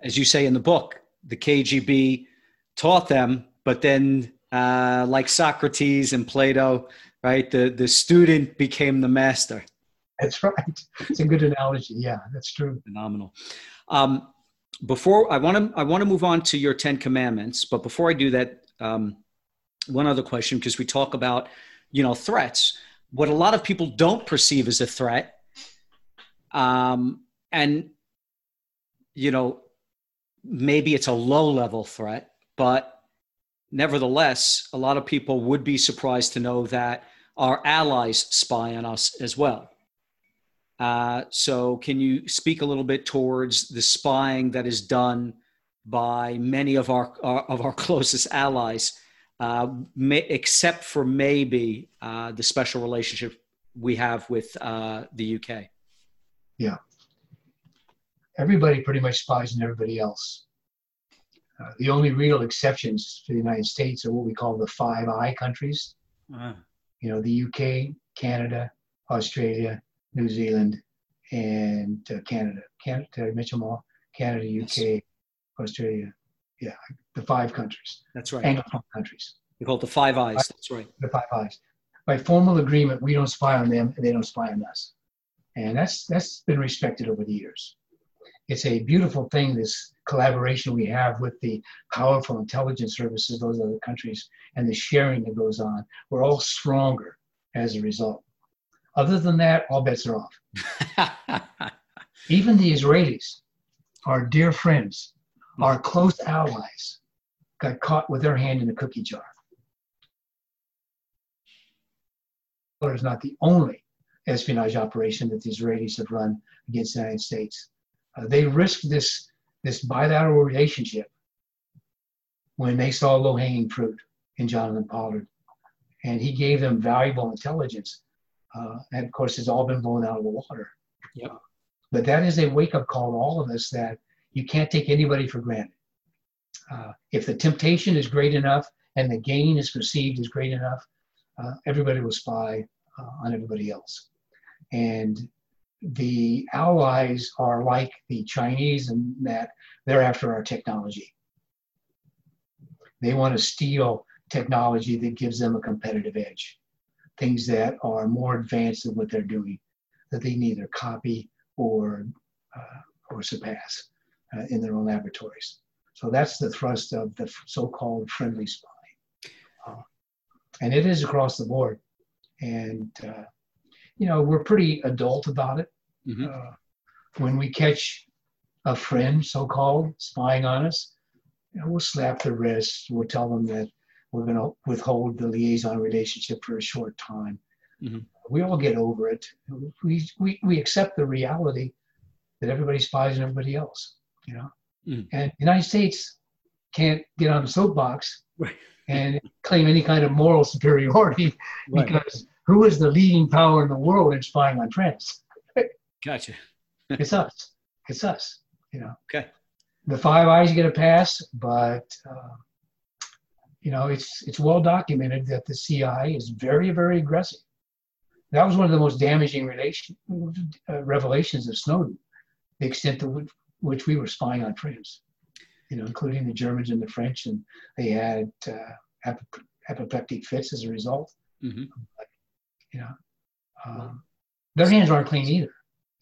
As you say in the book, the KGB taught them, but then like Socrates and Plato, right? The student became the master. That's right. It's a good analogy. Yeah, that's true. Phenomenal. Before I want to move on to your 10 commandments, but before I do that, one other question, because we talk about, threats, what a lot of people don't perceive as a threat. And, maybe it's a low level threat, but nevertheless, a lot of people would be surprised to know that our allies spy on us as well. So can you speak a little bit towards the spying that is done by many of our closest allies, except for maybe the special relationship we have with the UK? Yeah. Everybody pretty much spies on everybody else. The only real exceptions to the United States are what we call the Five Eyes countries. The UK, Canada, Australia, New Zealand, and Canada. Did I mention them all? Canada, UK, yes. Australia. Yeah, the five countries. That's right. Anglophone countries. They're called the Five Eyes. That's right. The Five Eyes. By formal agreement, we don't spy on them, and they don't spy on us. And that's been respected over the years. It's a beautiful thing, this collaboration we have with the powerful intelligence services of those other countries and the sharing that goes on. We're all stronger as a result. Other than that, all bets are off. Even the Israelis, our dear friends, our close allies, got caught with their hand in the cookie jar. It's not the only espionage operation that the Israelis have run against the United States. They risked this bilateral relationship when they saw low-hanging fruit in Jonathan Pollard and he gave them valuable intelligence. And of course, it's all been blown out of the water. Yep. But that is a wake-up call to all of us that you can't take anybody for granted. If the temptation is great enough and the gain is perceived as great enough, everybody will spy on everybody else. And the allies are like the Chinese in that they're after our technology. They want to steal technology that gives them a competitive edge, things that are more advanced than what they're doing, that they neither copy or surpass in their own laboratories. So that's the thrust of the so-called friendly spy. And it is across the board. And, you know, we're pretty adult about it. Mm-hmm. When we catch a friend, so-called, spying on us, you know, we'll slap their wrists. We'll tell them that we're going to withhold the liaison relationship for a short time. Mm-hmm. We all get over it. We accept the reality that everybody spies on everybody else, you know. Mm. And the United States can't get on the soapbox and claim any kind of moral superiority because who is the leading power in the world in spying on friends? Gotcha. It's us. It's us, you know. Okay. The Five Eyes get a pass, but, you know, it's well documented that the CIA is very, very aggressive. That was one of the most damaging revelations of Snowden, the extent to which we were spying on friends, you know, including the Germans and the French, and they had apoplectic fits as a result. Mm-hmm. But, you know, their hands aren't clean either,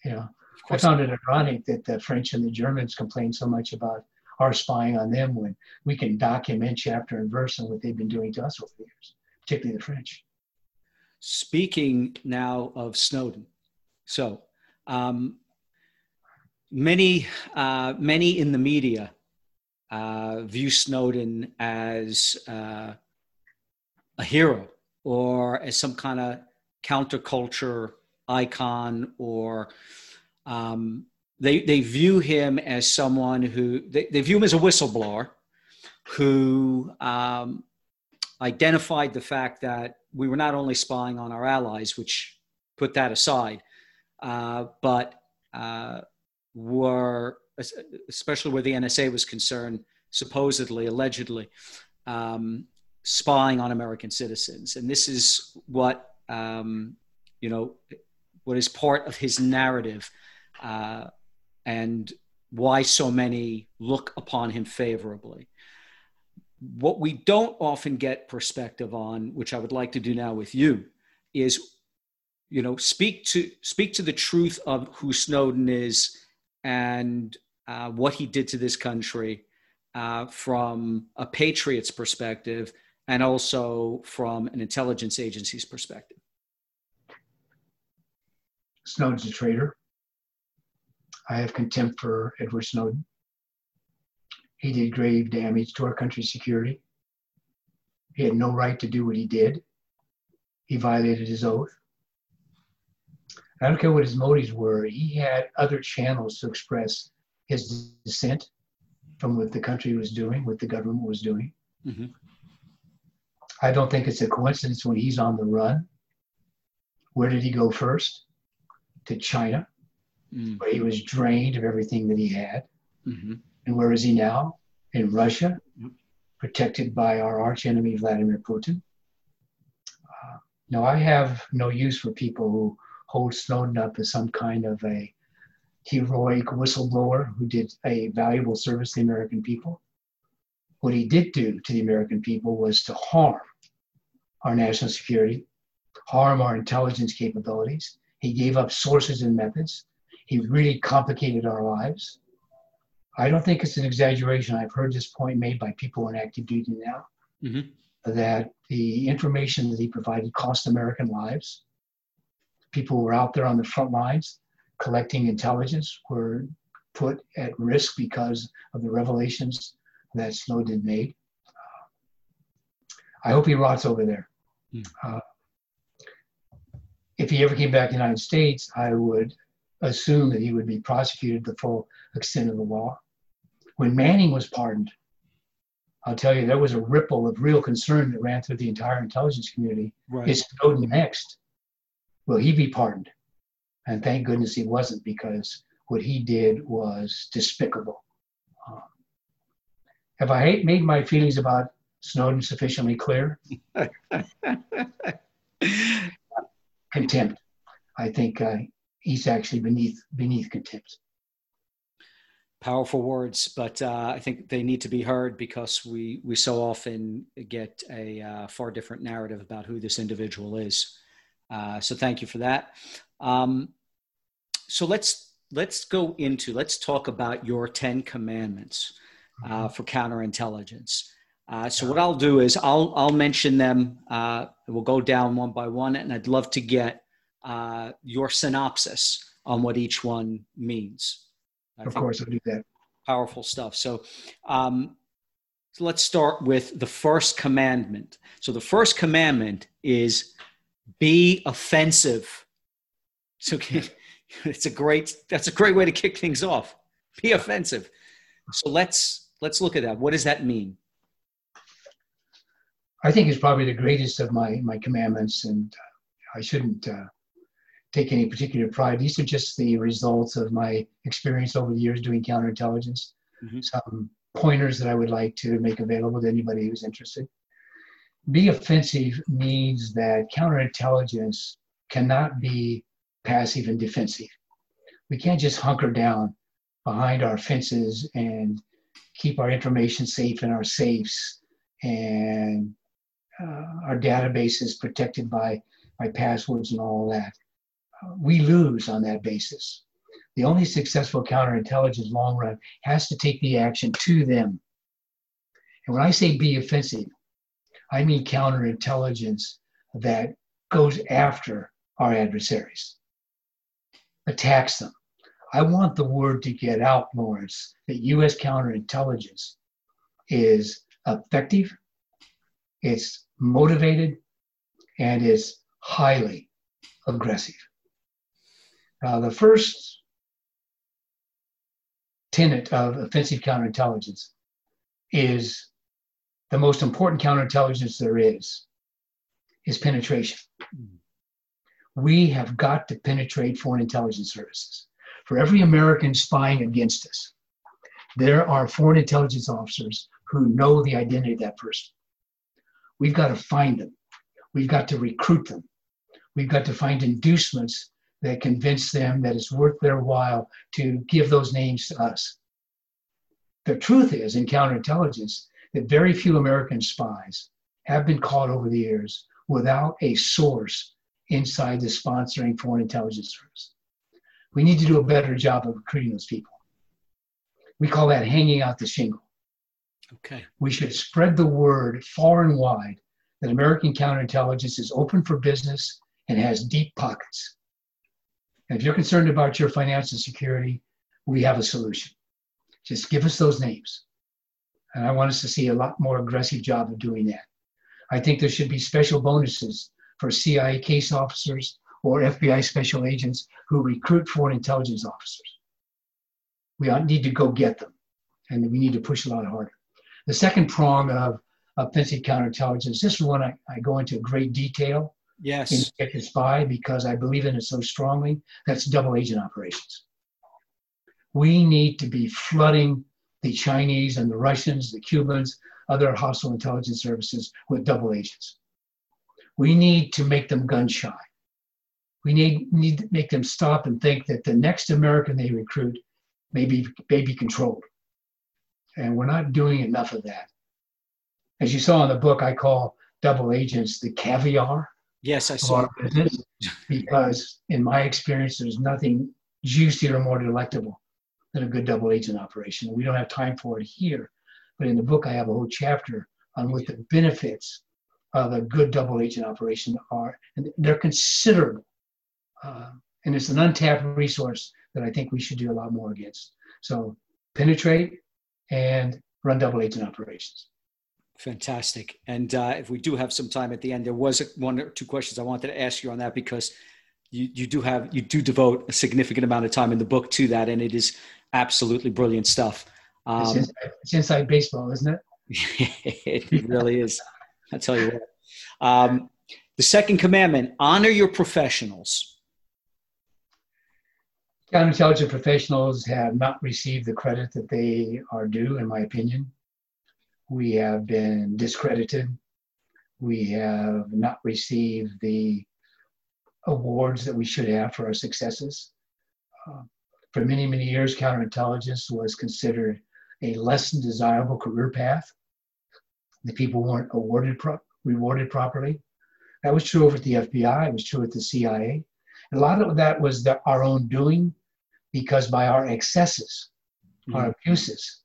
you know. I found it ironic that the French and the Germans complained so much about our spying on them when we can document chapter and verse on what they've been doing to us over the years, particularly the French. Speaking now of Snowden, so many in the media view Snowden as a hero or as some kind of counterculture icon, or they view him as someone who they view him as a whistleblower who identified the fact that we were not only spying on our allies, which put that aside, but were, especially where the NSA was concerned, supposedly, allegedly, spying on American citizens. And this is what, you know, what is part of his narrative and why so many look upon him favorably. What we don't often get perspective on, which I would like to do now with you, is, you know, speak to the truth of who Snowden is and what he did to this country from a patriot's perspective and also from an intelligence agency's perspective. Snowden's a traitor. I have contempt for Edward Snowden. He did grave damage to our country's security. He had no right to do what he did. He violated his oath. I don't care what his motives were. He had other channels to express his dissent from what the country was doing, what the government was doing. Mm-hmm. I don't think it's a coincidence when he's on the run. Where did he go first? To China, where he was drained of everything that he had. Mm-hmm. And where is he now? In Russia, protected by our arch enemy, Vladimir Putin. Now, I have no use for people who hold Snowden up as some kind of a heroic whistleblower who did a valuable service to the American people. What he did do to the American people was to harm our national security, harm our intelligence capabilities. He gave up sources and methods. He really complicated our lives. I don't think it's an exaggeration. I've heard this point made by people on active duty now, mm-hmm. that the information that he provided cost American lives. People who were out there on the front lines collecting intelligence were put at risk because of the revelations that Snowden made. I hope he rots over there. Mm. If he ever came back to the United States, I would assume that he would be prosecuted the full extent of the law. When Manning was pardoned, I'll tell you, there was a ripple of real concern that ran through the entire intelligence community. Right. Is Snowden next? Will he be pardoned? And thank goodness he wasn't, because what he did was despicable. Have I made my feelings about Snowden sufficiently clear? Contempt. I think he's actually beneath contempt. Powerful words, but I think they need to be heard, because we so often get a far different narrative about who this individual is. So thank you for that. So let's talk about your 10 commandments for counterintelligence. So what I'll do is I'll mention them. We'll go down one by one, and I'd love to get your synopsis on what each one means. Of course, I'll do that. Powerful stuff. So let's start with the first commandment. So the first commandment is be offensive. So that's a great way to kick things off. Be offensive. So let's look at that. What does that mean? I think it's probably the greatest of my commandments, and I shouldn't take any particular pride. These are just the results of my experience over the years doing counterintelligence. Mm-hmm. Some pointers that I would like to make available to anybody who's interested. Be offensive means that counterintelligence cannot be passive and defensive. We can't just hunker down behind our fences and keep our information safe in our safes and our databases protected by passwords and all that. We lose on that basis. The only successful counterintelligence long run has to take the action to them. And when I say be offensive, I mean counterintelligence that goes after our adversaries, attacks them. I want the word to get out, Lawrence, that U.S. counterintelligence is effective, it's motivated, and it's highly aggressive. The first tenet of offensive counterintelligence is the most important counterintelligence there is penetration. We have got to penetrate foreign intelligence services. For every American spying against us, there are foreign intelligence officers who know the identity of that person. We've got to find them. We've got to recruit them. We've got to find inducements that convince them that it's worth their while to give those names to us. The truth is, in counterintelligence, that very few American spies have been caught over the years without a source inside the sponsoring foreign intelligence service. We need to do a better job of recruiting those people. We call that hanging out the shingle. Okay. We should spread the word far and wide that American counterintelligence is open for business and has deep pockets. And if you're concerned about your financial security, we have a solution. Just give us those names. And I want us to see a lot more aggressive job of doing that. I think there should be special bonuses for CIA case officers or FBI special agents who recruit foreign intelligence officers. We need to go get them, and we need to push a lot harder. The second prong of offensive counterintelligence, this is one I go into great detail in To Catch a Spy, because I believe in it so strongly. That's double agent operations. We need to be flooding the Chinese and the Russians, the Cubans, other hostile intelligence services with double agents. We need to make them gun shy. We need to make them stop and think that the next American they recruit may be controlled. And we're not doing enough of that. As you saw in the book, I call double agents the caviar. Yes, I saw it. Because in my experience, there's nothing juicier or more delectable than a good double agent operation. We don't have time for it here, but in the book, I have a whole chapter on what the benefits of a good double agent operation are, and they're considerable. And it's an untapped resource that I think we should do a lot more against. So penetrate and run double agent operations. Fantastic. And if we do have some time at the end, there was one or two questions I wanted to ask you on that, because you do devote a significant amount of time in the book to that, and it is absolutely brilliant stuff. It's inside baseball, isn't it? It really is. I'll tell you what. The second commandment, honor your professionals. Counterintelligence professionals have not received the credit that they are due, in my opinion. We have been discredited. We have not received the awards that we should have for our successes. For many, many years, counterintelligence was considered a less than desirable career path. The people weren't rewarded properly. That was true over at the FBI. It was true at the CIA. And a lot of that was our own doing, because by our excesses, our abuses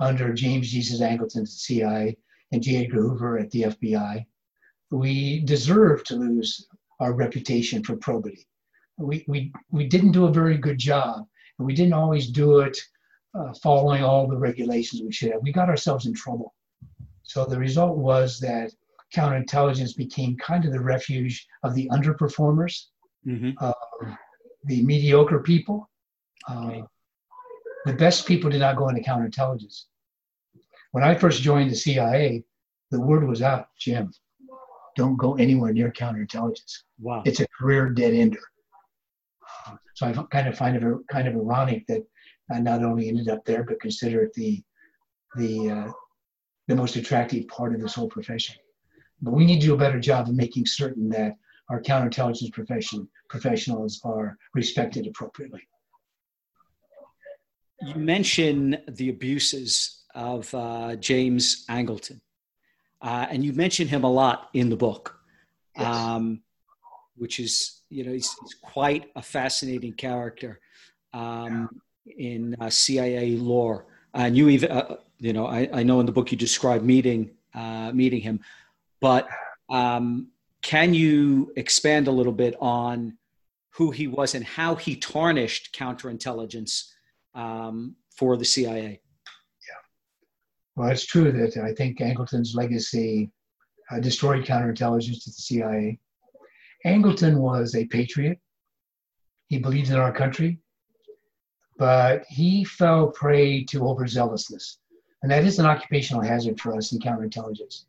under James Jesus Angleton at the CIA and J. Edgar Hoover at the FBI, we deserved to lose our reputation for probity. We didn't do a very good job, and we didn't always do it following all the regulations we should have. We got ourselves in trouble. So the result was that counterintelligence became kind of the refuge of the underperformers, the mediocre people. The best people did not go into counterintelligence. When I first joined the CIA, the word was out, Jim, don't go anywhere near counterintelligence. Wow. It's a career dead ender. So I find it ironic that I not only ended up there, but consider it the most attractive part of this whole profession. But we need to do a better job of making certain that our counterintelligence professionals are respected appropriately. You mention the abuses of James Angleton, and you mention him a lot in the book, yes. Which is, he's quite a fascinating character in CIA lore. And you even, I know in the book you describe meeting him, but can you expand a little bit on who he was and how he tarnished counterintelligence for the CIA? Yeah. Well, it's true that I think Angleton's legacy destroyed counterintelligence at the CIA. Angleton was a patriot. He believed in our country, but he fell prey to overzealousness. And that is an occupational hazard for us in counterintelligence.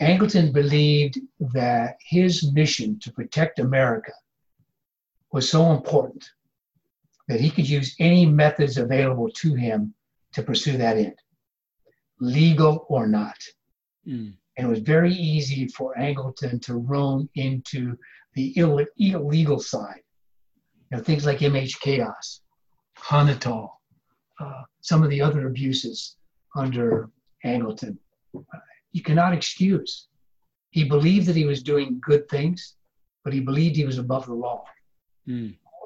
Angleton believed that his mission to protect America was so important that he could use any methods available to him to pursue that end, legal or not. And it was very easy for Angleton to roam into the illegal side. Things like MH Chaos, Hanatol, some of the other abuses under Angleton. You cannot excuse. He believed that he was doing good things, but he believed he was above the law.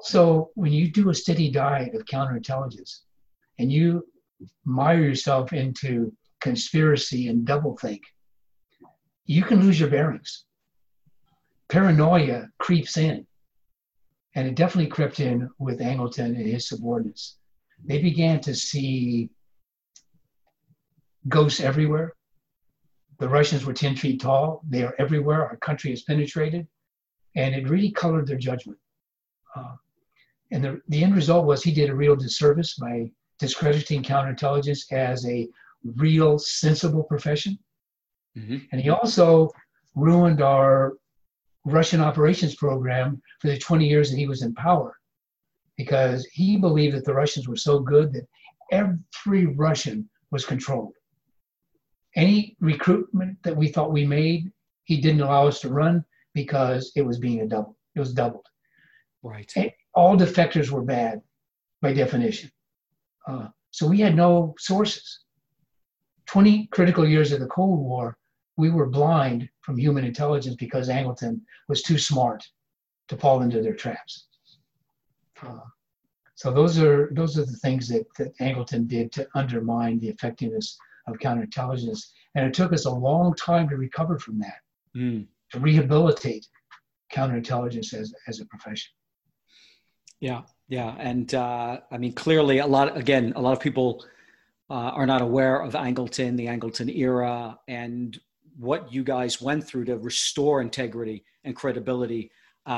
So when you do a steady diet of counterintelligence and you mire yourself into conspiracy and doublethink, you can lose your bearings. Paranoia creeps in, and it definitely crept in with Angleton and his subordinates. They began to see ghosts everywhere. The Russians were 10 feet tall. They are everywhere. Our country is penetrated. And it really colored their judgment. And the end result was he did a real disservice by discrediting counterintelligence as a real, sensible profession. And he also ruined our Russian operations program for the 20 years that he was in power, because he believed that the Russians were so good that every Russian was controlled. Any recruitment that we thought we made, he didn't allow us to run because it was it was doubled. Right. And all defectors were bad by definition. So we had no sources. 20 critical years of the Cold War, we were blind from human intelligence because Angleton was too smart to fall into their traps. So those are the things that Angleton did to undermine the effectiveness of counterintelligence. And it took us a long time to recover from that, to rehabilitate counterintelligence as a profession. Yeah. And clearly a lot of people are not aware of Angleton, the Angleton era, and what you guys went through to restore integrity and credibility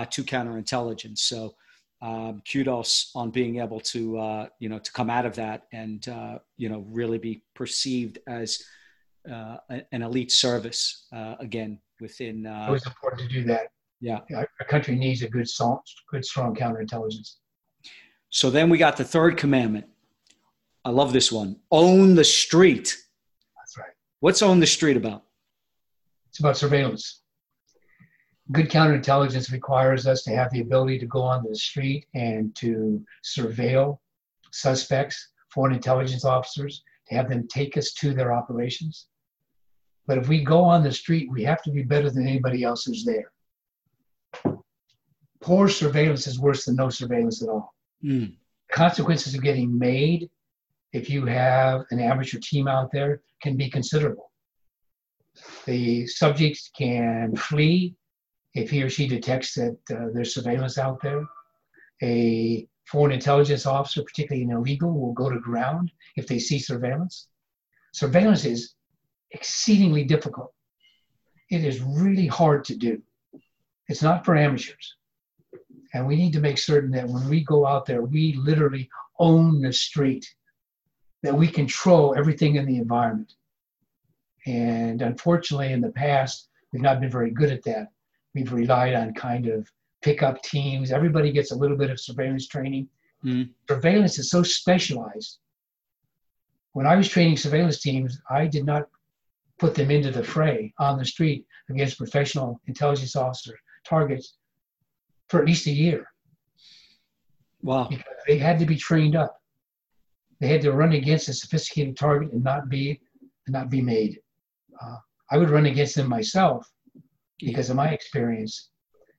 to counterintelligence. So kudos on being able to, to come out of that and, really be perceived as an elite service again within. It was important to do that. Yeah, a country needs a good, strong counterintelligence. So then we got the third commandment. I love this one. Own the street. That's right. What's own the street about? It's about surveillance. Good counterintelligence requires us to have the ability to go onto the street and to surveil suspects, foreign intelligence officers, to have them take us to their operations. But if we go on the street, we have to be better than anybody else who's there. Poor surveillance is worse than no surveillance at all. Mm. Consequences of getting made, if you have an amateur team out there, can be considerable. The subject can flee if he or she detects that there's surveillance out there. A foreign intelligence officer, particularly an illegal, will go to ground if they see surveillance. Surveillance is exceedingly difficult. It is really hard to do. It's not for amateurs. And we need to make certain that when we go out there, we literally own the street, that we control everything in the environment. And unfortunately, in the past, we've not been very good at that. We've relied on kind of pickup teams. Everybody gets a little bit of surveillance training. Mm-hmm. Surveillance is so specialized. When I was training surveillance teams, I did not put them into the fray on the street against professional intelligence officer targets for at least a year. Wow. Because they had to be trained up. They had to run against a sophisticated target and not be made. I would run against them myself because of my experience.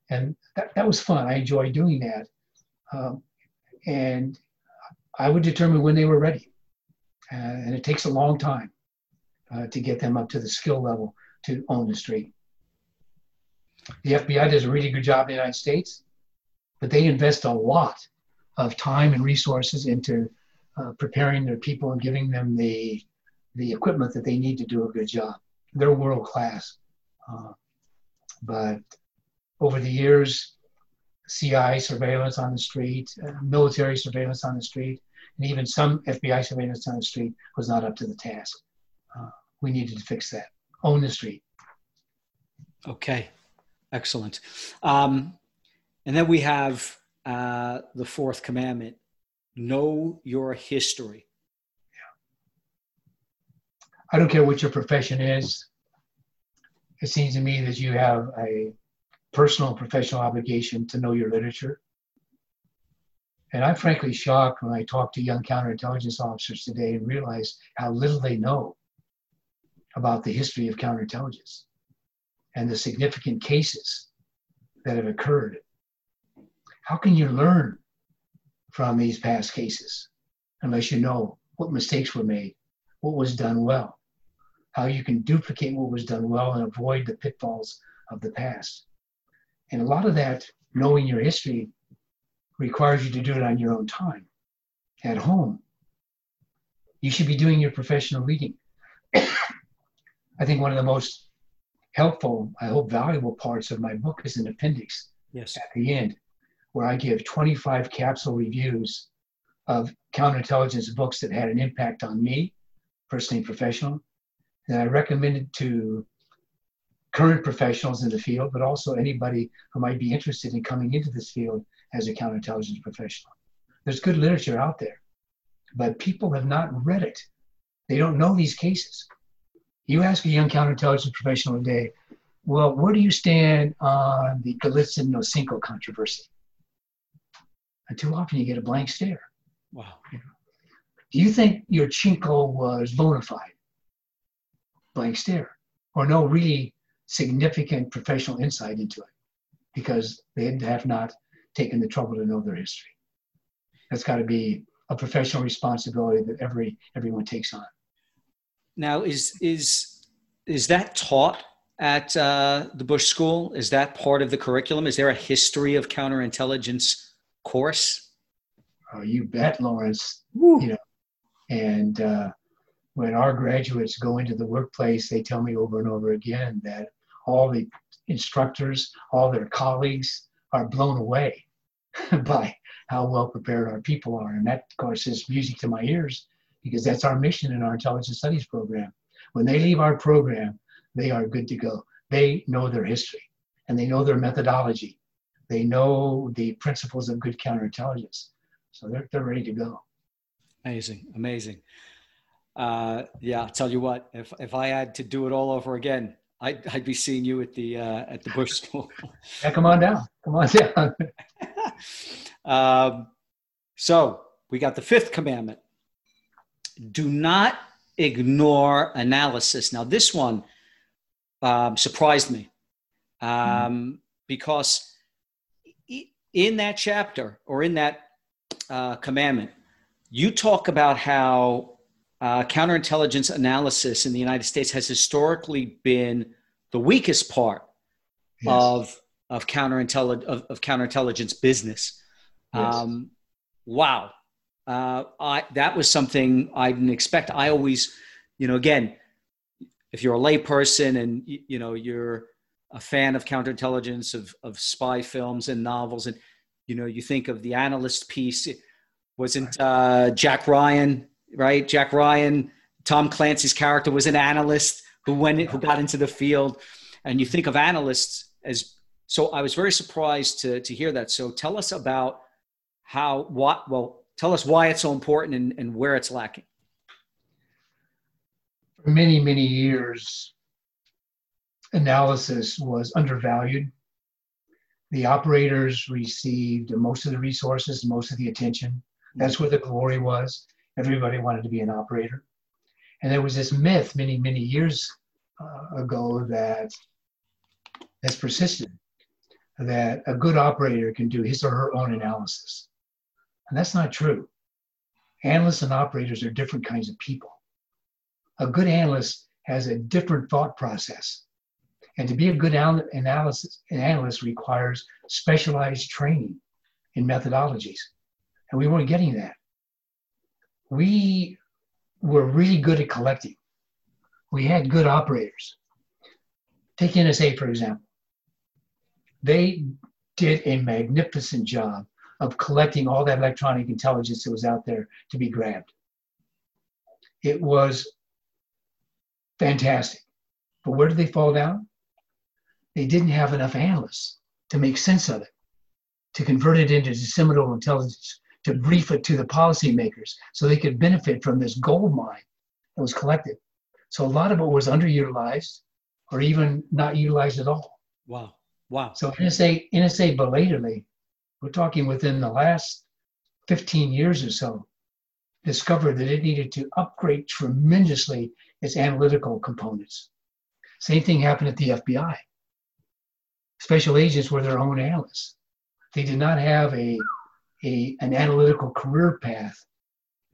And that was fun. I enjoyed doing that. And I would determine when they were ready. And it takes a long time to get them up to the skill level to own the street. The FBI does a really good job in the United States, but they invest a lot of time and resources into preparing their people and giving them the equipment that they need to do a good job. They're world class. But over the years, CIA surveillance on the street, military surveillance on the street, and even some FBI surveillance on the street was not up to the task. We needed to fix that. Own the street. Okay. Excellent. And then we have the fourth commandment, know your history. Yeah. I don't care what your profession is. It seems to me that you have a personal and professional obligation to know your literature. And I'm frankly shocked when I talk to young counterintelligence officers today and realize how little they know about the history of counterintelligence and the significant cases that have occurred. How can you learn from these past cases unless you know what mistakes were made, what was done well, how you can duplicate what was done well and avoid the pitfalls of the past? And a lot of that, knowing your history, requires you to do it on your own time, at home. You should be doing your professional reading. I think one of the most helpful, I hope valuable parts of my book is an appendix at the end, where I give 25 capsule reviews of counterintelligence books that had an impact on me, personally and professional, that I recommended to current professionals in the field, but also anybody who might be interested in coming into this field as a counterintelligence professional. There's good literature out there, but people have not read it. They don't know these cases. You ask a young counterintelligence professional today, well, where do you stand on the Golitsyn-Nosenko controversy? And too often you get a blank stare. Wow. You know, do you think your Chinko was bona fide? Blank stare. Or no really significant professional insight into it because they have not taken the trouble to know their history. That's got to be a professional responsibility that everyone takes on. Now, is that taught at the Bush School? Is that part of the curriculum? Is there a history of counterintelligence course? Oh, you bet, Lawrence. Woo. You know, and when our graduates go into the workplace, they tell me over and over again that all the instructors, all their colleagues are blown away by how well prepared our people are, and that, of course, is music to my ears. Because that's our mission in our intelligence studies program. When they leave our program, they are good to go. They know their history and they know their methodology. They know the principles of good counterintelligence. So they're ready to go. Amazing, amazing. Yeah, I'll tell you what, if I had to do it all over again, I'd be seeing you at the Bush School. Yeah, come on down. Come on down. So we got the fifth commandment. Do not ignore analysis. Now, this one surprised me because in that chapter or in that commandment, you talk about how counterintelligence analysis in the United States has historically been the weakest part of counterintelligence business. Yes. Wow. That was something I didn't expect. I always, again, if you're a layperson and you're a fan of counterintelligence, of spy films and novels, and you think of the analyst piece. It wasn't Jack Ryan, right? Jack Ryan, Tom Clancy's character was an analyst who got into the field, and you think of analysts as. So I was very surprised to hear that. So tell us about tell us why it's so important and where it's lacking. For many, many years, analysis was undervalued. The operators received most of the resources, most of the attention. That's where the glory was. Everybody wanted to be an operator. And there was this myth many, many years ago that's persisted, that a good operator can do his or her own analysis. And that's not true. Analysts and operators are different kinds of people. A good analyst has a different thought process. And to be a good analyst requires specialized training in methodologies. And we weren't getting that. We were really good at collecting. We had good operators. Take NSA, for example. They did a magnificent job of collecting all that electronic intelligence that was out there to be grabbed. It was fantastic. But where did they fall down? They didn't have enough analysts to make sense of it, to convert it into disseminable intelligence, to brief it to the policymakers so they could benefit from this gold mine that was collected. So a lot of it was underutilized or even not utilized at all. Wow. So NSA belatedly, we're talking within the last 15 years or so, discovered that it needed to upgrade tremendously its analytical components. Same thing happened at the FBI. Special agents were their own analysts. They did not have an analytical career path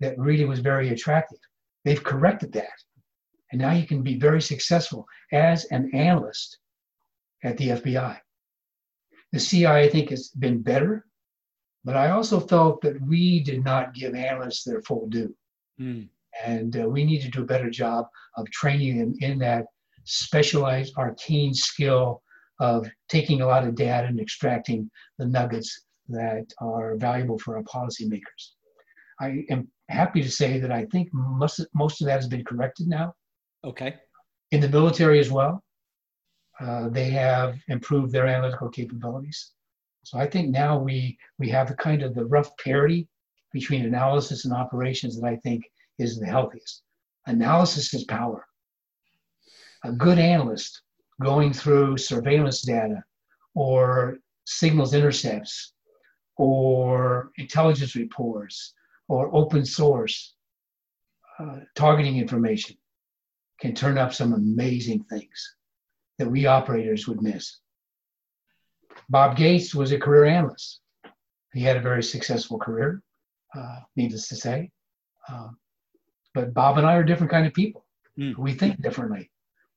that really was very attractive. They've corrected that. And now you can be very successful as an analyst at the FBI. The CIA, I think, has been better, but I also felt that we did not give analysts their full due. And we need to do a better job of training them in that specialized arcane skill of taking a lot of data and extracting the nuggets that are valuable for our policymakers. I am happy to say that I think most of that has been corrected now. Okay. In the military as well. They have improved their analytical capabilities. So I think now we have the kind of the rough parity between analysis and operations that I think is the healthiest. Analysis is power. A good analyst going through surveillance data or signals intercepts or intelligence reports or open source targeting information can turn up some amazing things that we operators would miss. Bob Gates was a career analyst. He had a very successful career, needless to say. But Bob and I are different kind of people. We think differently.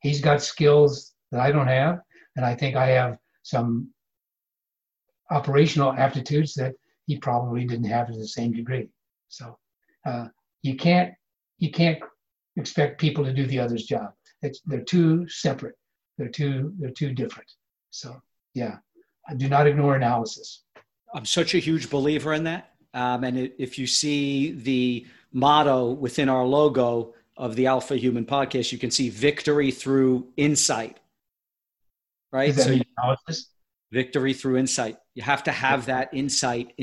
He's got skills that I don't have, and I think I have some operational aptitudes that he probably didn't have to the same degree. So you can't expect people to do the other's job. They're two separate. They're too different. So yeah, do not ignore analysis. I'm such a huge believer in that. And if you see the motto within our logo, of the Alpha Human podcast, you can see victory through insight, right? Is that so analysis? Victory through insight. You have to have that insight.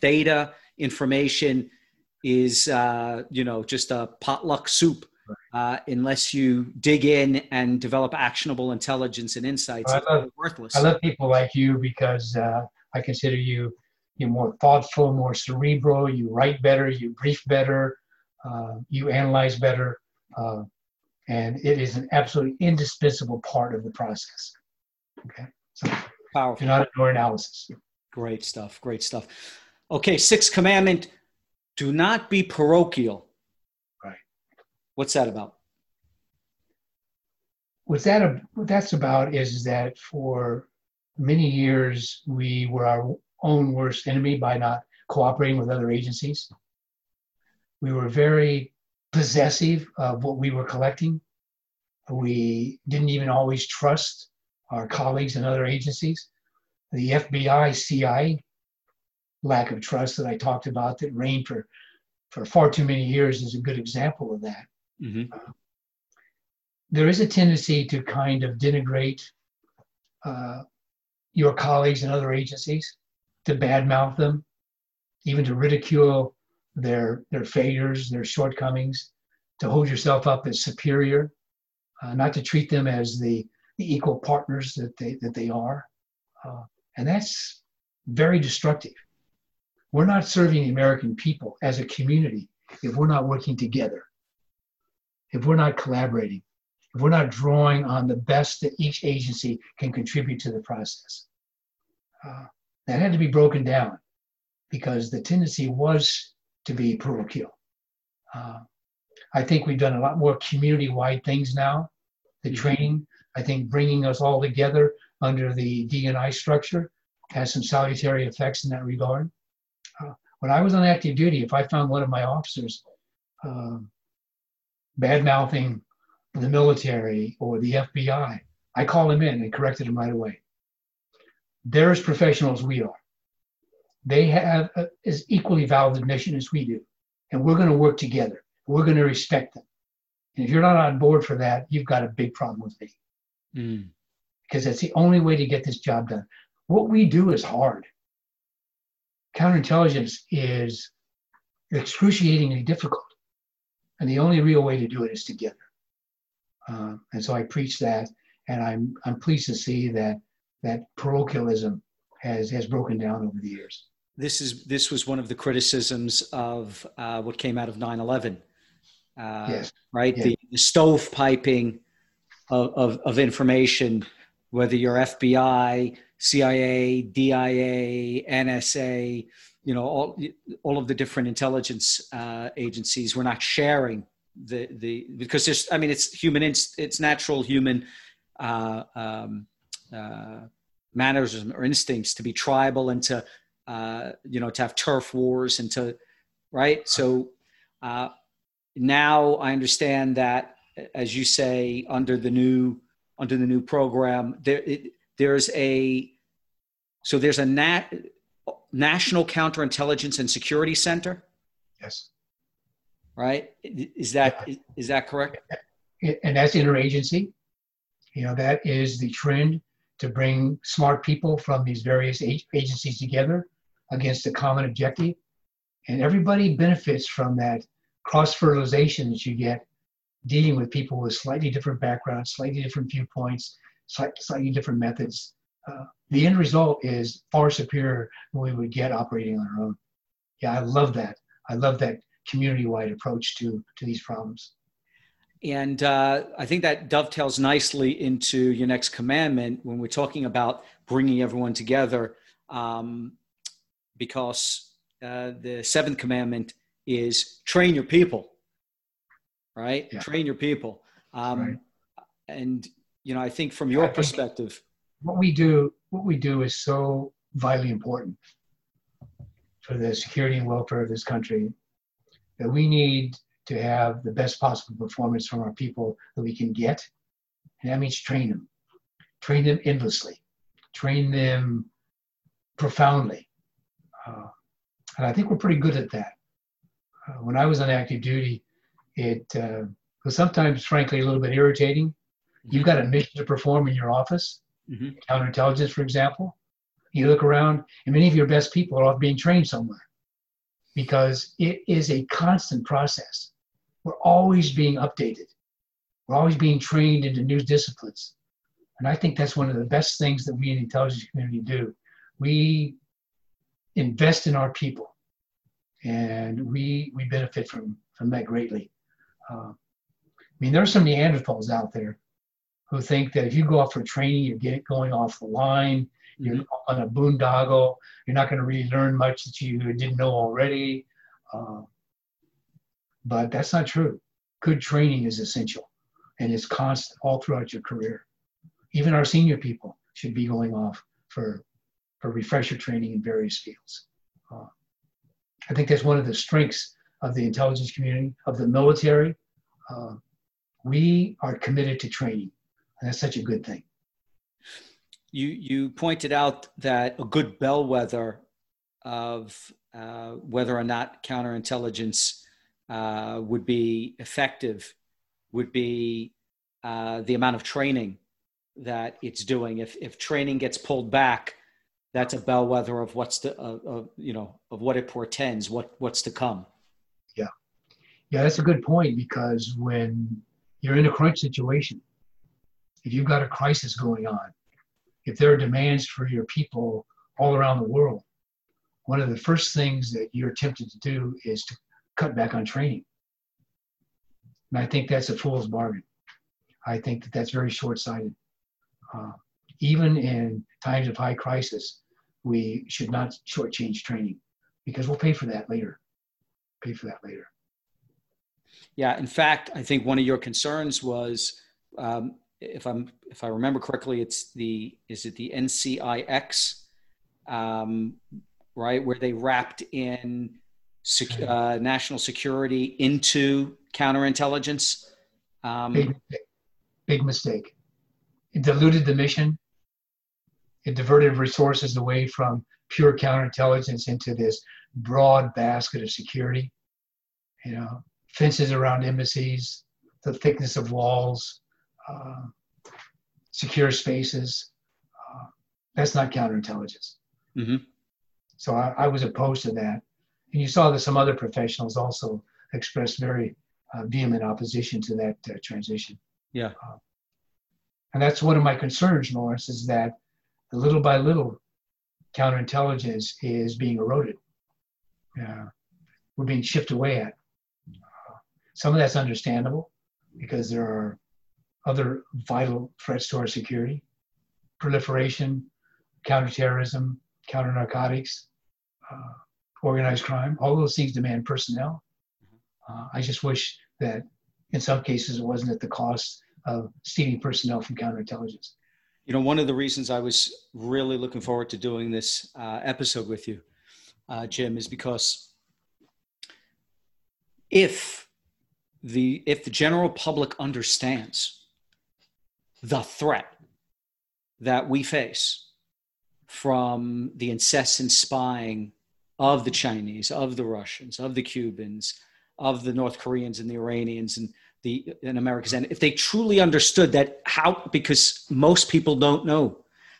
Data, information is, just a potluck soup unless you dig in and develop actionable intelligence and insights. It's worthless. I love people like you because I consider you, you're more thoughtful, more cerebral, you write better, you brief better, you analyze better, and it is an absolutely indispensable part of the process. Okay. So powerful. Do not ignore analysis. Great stuff. Great stuff. Okay. Sixth commandment, do not be parochial. Right. What's that about? What that's about is that for many years, we were our own worst enemy by not cooperating with other agencies. We were very possessive of what we were collecting. We didn't even always trust our colleagues in other agencies. The FBI, CIA, lack of trust that I talked about that reigned for far too many years is a good example of that. Mm-hmm. There is a tendency to kind of denigrate your colleagues in other agencies, to badmouth them, even to ridicule their failures, their shortcomings, to hold yourself up as superior, not to treat them as the equal partners that they are. And that's very destructive. We're not serving the American people as a community if we're not working together, if we're not collaborating, if we're not drawing on the best that each agency can contribute to the process. That had to be broken down because the tendency was to be parochial. I think we've done a lot more community-wide things now. The training, I think bringing us all together under the DGI structure has some salutary effects in that regard. When I was on active duty, if I found one of my officers bad-mouthing the military or the FBI, I called him in and corrected him right away. They're as professional as we are. They have as equally valid a mission as we do. And we're going to work together. We're going to respect them. And if you're not on board for that, you've got a big problem with me. Because that's the only way to get this job done. What we do is hard. Counterintelligence is excruciatingly difficult. And the only real way to do it is together. And so I preach that. And I'm pleased to see that parochialism has broken down over the years. This was one of the criticisms of what came out of 9/11, yes. Right? Yeah. The stovepiping of information, whether you're FBI, CIA, DIA, NSA, all of the different intelligence agencies were not sharing the because there's it's human, it's natural human. Manners or instincts to be tribal and to, to have turf wars and to, right? So now I understand that, as you say, under the new program, there's a National Counterintelligence and Security Center. Yes. Right. Is that correct? And that's interagency. That is the trend to bring smart people from these various agencies together against a common objective. And everybody benefits from that cross-fertilization that you get dealing with people with slightly different backgrounds, slightly different viewpoints, slightly different methods. The end result is far superior than we would get operating on our own. Yeah, I love that. I love that community-wide approach to these problems. And I think that dovetails nicely into your next commandment when we're talking about bringing everyone together, because the seventh commandment is train your people, right? Yeah. Train your people. Right. And, I think from your perspective. What we do is so vitally important for the security and welfare of this country that we need to have the best possible performance from our people that we can get. And that means train them. Train them endlessly. Train them profoundly. And I think we're pretty good at that. When I was on active duty, it was sometimes, frankly, a little bit irritating. You've got a mission to perform in your office, counterintelligence, for example. You look around, and many of your best people are off being trained somewhere because it is a constant process. We're always being updated. We're always being trained into new disciplines. And I think that's one of the best things that we in the intelligence community do. We invest in our people, and we benefit from that greatly. I mean, there are some Neanderthals out there who think that if you go off for training, you're going off the line, you're on a boondoggle, you're not going to really learn much that you didn't know already. But that's not true. Good training is essential, and it's constant all throughout your career. Even our senior people should be going off for refresher training in various fields. I think that's one of the strengths of the intelligence community, of the military. We are committed to training, and that's such a good thing. You pointed out that a good bellwether of whether or not counterintelligence would be effective would be the amount of training that it's doing. If training gets pulled back, that's a bellwether of what's to, of what it portends, what's to come. Yeah, that's a good point, because when you're in a crunch situation, if you've got a crisis going on, if there are demands for your people all around the world, one of the first things that you're tempted to do is to cut back on training. And I think that's a fool's bargain. I think that's very short-sighted. Even in times of high crisis, we should not shortchange training, because we'll pay for that later. Yeah, in fact, I think one of your concerns was, if I remember correctly, is it the NCIX, right, where they wrapped in national security into counterintelligence. Big mistake. It diluted the mission. It diverted resources away from pure counterintelligence into this broad basket of security. You know, fences around embassies, the thickness of walls, secure spaces. That's not counterintelligence. So I was opposed to that. And you saw that some other professionals also expressed very vehement opposition to that transition. Yeah. And that's one of my concerns, Lawrence, is that little by little, counterintelligence is being eroded. We're being chipped away at. Some of that's understandable, because there are other vital threats to our security: proliferation, counterterrorism, counter-narcotics, organized crime. All those things demand personnel. I just wish that in some cases it wasn't at the cost of stealing personnel from counterintelligence. You know, one of the reasons I was really looking forward to doing this episode with you, Jim, is because if the general public understands the threat that we face from the incessant spying of the Chinese, of the Russians, of the Cubans, of the North Koreans and the Iranians and Americans, and if they truly understood that, because most people don't know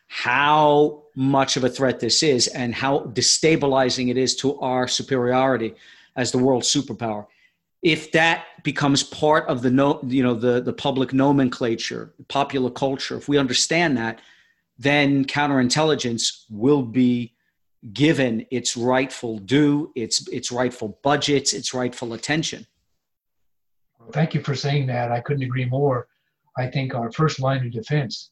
how much of a threat this is and how destabilizing it is to our superiority as the world superpower. If that becomes part of the public nomenclature, popular culture, if we understand that, then counterintelligence will be given its rightful due, its rightful budgets, its rightful attention. Thank you for saying that. I couldn't agree more. I think our first line of defense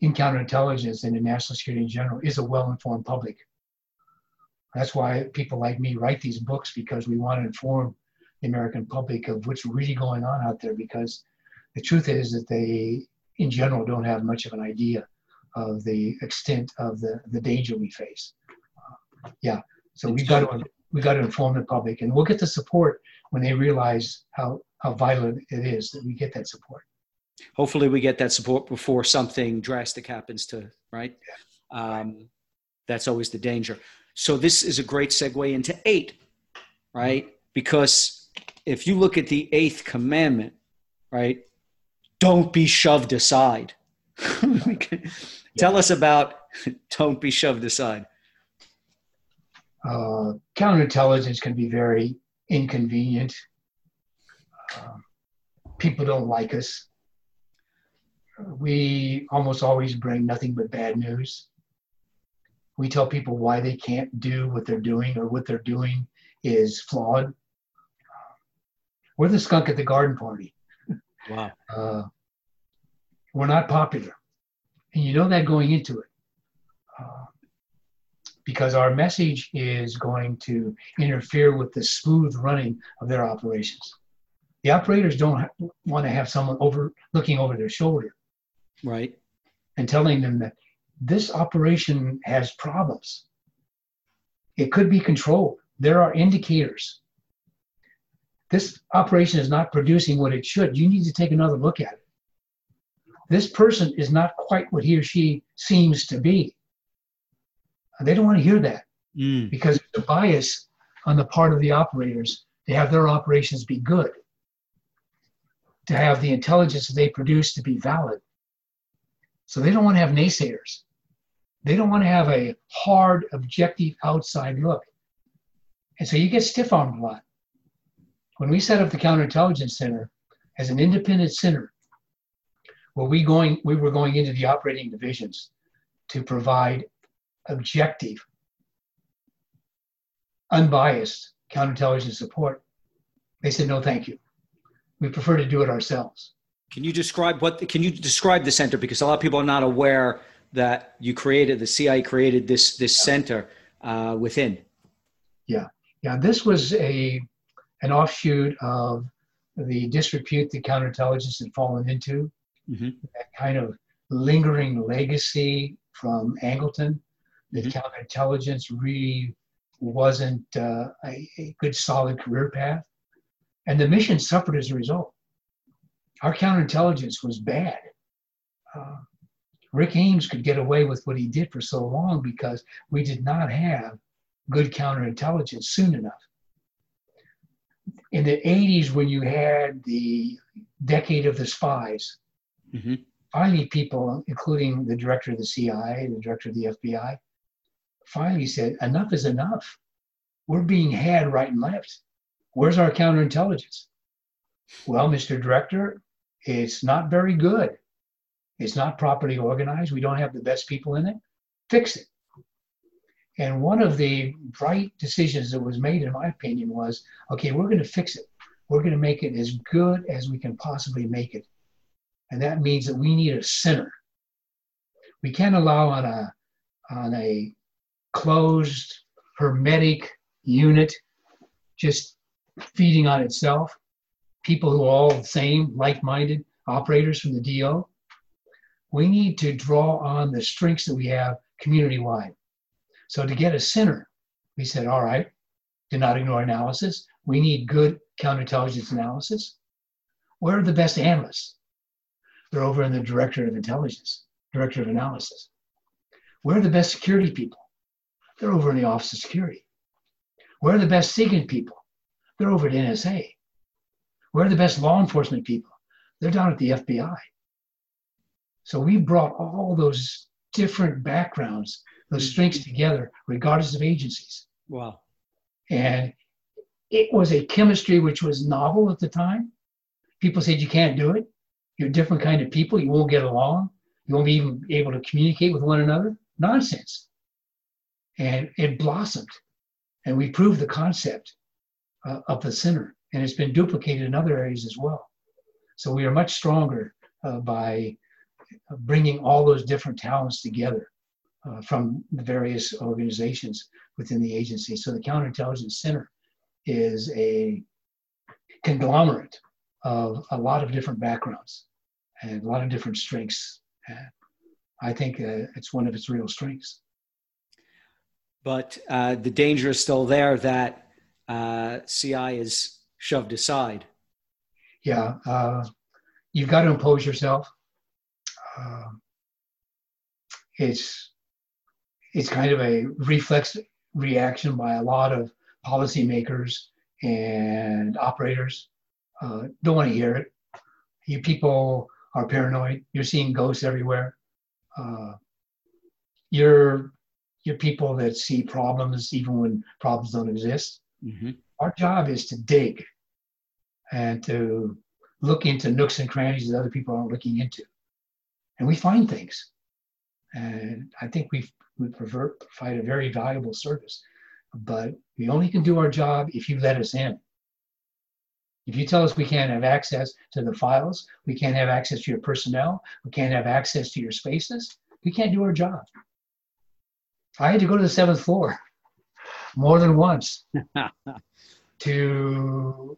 in counterintelligence and in national security in general is a well-informed public. That's why people like me write these books, because we want to inform the American public of what's really going on out there, because the truth is that they, in general, don't have much of an idea of the extent of the danger we face. So we've got to inform the public, and we'll get the support when they realize how vital it is that we get that support. Hopefully we get that support before something drastic happens right? Yeah. That's always the danger. So this is a great segue into 8, right? Because if you look at the eighth commandment, right, don't be shoved aside. Tell us about don't be shoved aside. Counterintelligence can be very inconvenient. People don't like us. We almost always bring nothing but bad news. We tell people why they can't do what they're doing or what they're doing is flawed. We're the skunk at the garden party. Wow. We're not popular. And you know that going into it. Because our message is going to interfere with the smooth running of their operations. The operators don't want to have someone looking over their shoulder. Right. And telling them that this operation has problems. It could be controlled. There are indicators. This operation is not producing what it should. You need to take another look at it. This person is not quite what he or she seems to be. They don't want to hear that because it's a bias on the part of the operators to have their operations be good, to have the intelligence they produce to be valid. So they don't want to have naysayers. They don't want to have a hard, objective, outside look. And so you get stiff-armed a lot. When we set up the Counterintelligence Center as an independent center, where we were going into the operating divisions to provide objective, unbiased counterintelligence support, they said, no, thank you. We prefer to do it ourselves. Can you describe the center? Because a lot of people are not aware that the CIA created this center within. Yeah. This was an offshoot of the disrepute that counterintelligence had fallen into. Mm-hmm. That kind of lingering legacy from Angleton, that counterintelligence really wasn't a good, solid career path. And the mission suffered as a result. Our counterintelligence was bad. Rick Ames could get away with what he did for so long because we did not have good counterintelligence soon enough. In the 80s, when you had the decade of the spies, finally people, including the director of the CIA, the director of the FBI, finally said, enough is enough. We're being had right and left. Where's our counterintelligence? Well, Mr. Director, it's not very good. It's not properly organized. We don't have the best people in it. Fix it. And one of the bright decisions that was made, in my opinion, was, okay, we're going to fix it. We're going to make it as good as we can possibly make it. And that means that we need a center. We can't allow on a closed, hermetic unit just feeding on itself. People who are all the same, like-minded operators from the DO. We need to draw on the strengths that we have community-wide. So to get a center, we said, all right, do not ignore analysis. We need good counterintelligence analysis. Where are the best analysts? They're over in the Director of Intelligence, Director of Analysis. Where are the best security people? They're over in the Office of Security. Where are the best SIGINT people? They're over at NSA. Where are the best law enforcement people? They're down at the FBI. So we brought all those different backgrounds, those strengths together, regardless of agencies. Wow. And it was a chemistry which was novel at the time. People said, you can't do it. You're a different kind of people. You won't get along. You won't be even able to communicate with one another. Nonsense. And it blossomed. And we proved the concept of the center. And it's been duplicated in other areas as well. So we are much stronger by bringing all those different talents together from the various organizations within the agency. So the Counterintelligence Center is a conglomerate of a lot of different backgrounds and a lot of different strengths. And I think it's one of its real strengths. But the danger is still there that CI is shoved aside. Yeah. You've got to impose yourself. It's kind of a reflex reaction by a lot of policymakers and operators don't want to hear it. You people are paranoid. You're seeing ghosts everywhere. You're people that see problems even when problems don't exist. Mm-hmm. Our job is to dig and to look into nooks and crannies that other people aren't looking into. And we find things. And I think we provide a very valuable service. But we only can do our job if you let us in. If you tell us we can't have access to the files, we can't have access to your personnel, we can't have access to your spaces, we can't do our job. I had to go to the 7th floor more than once to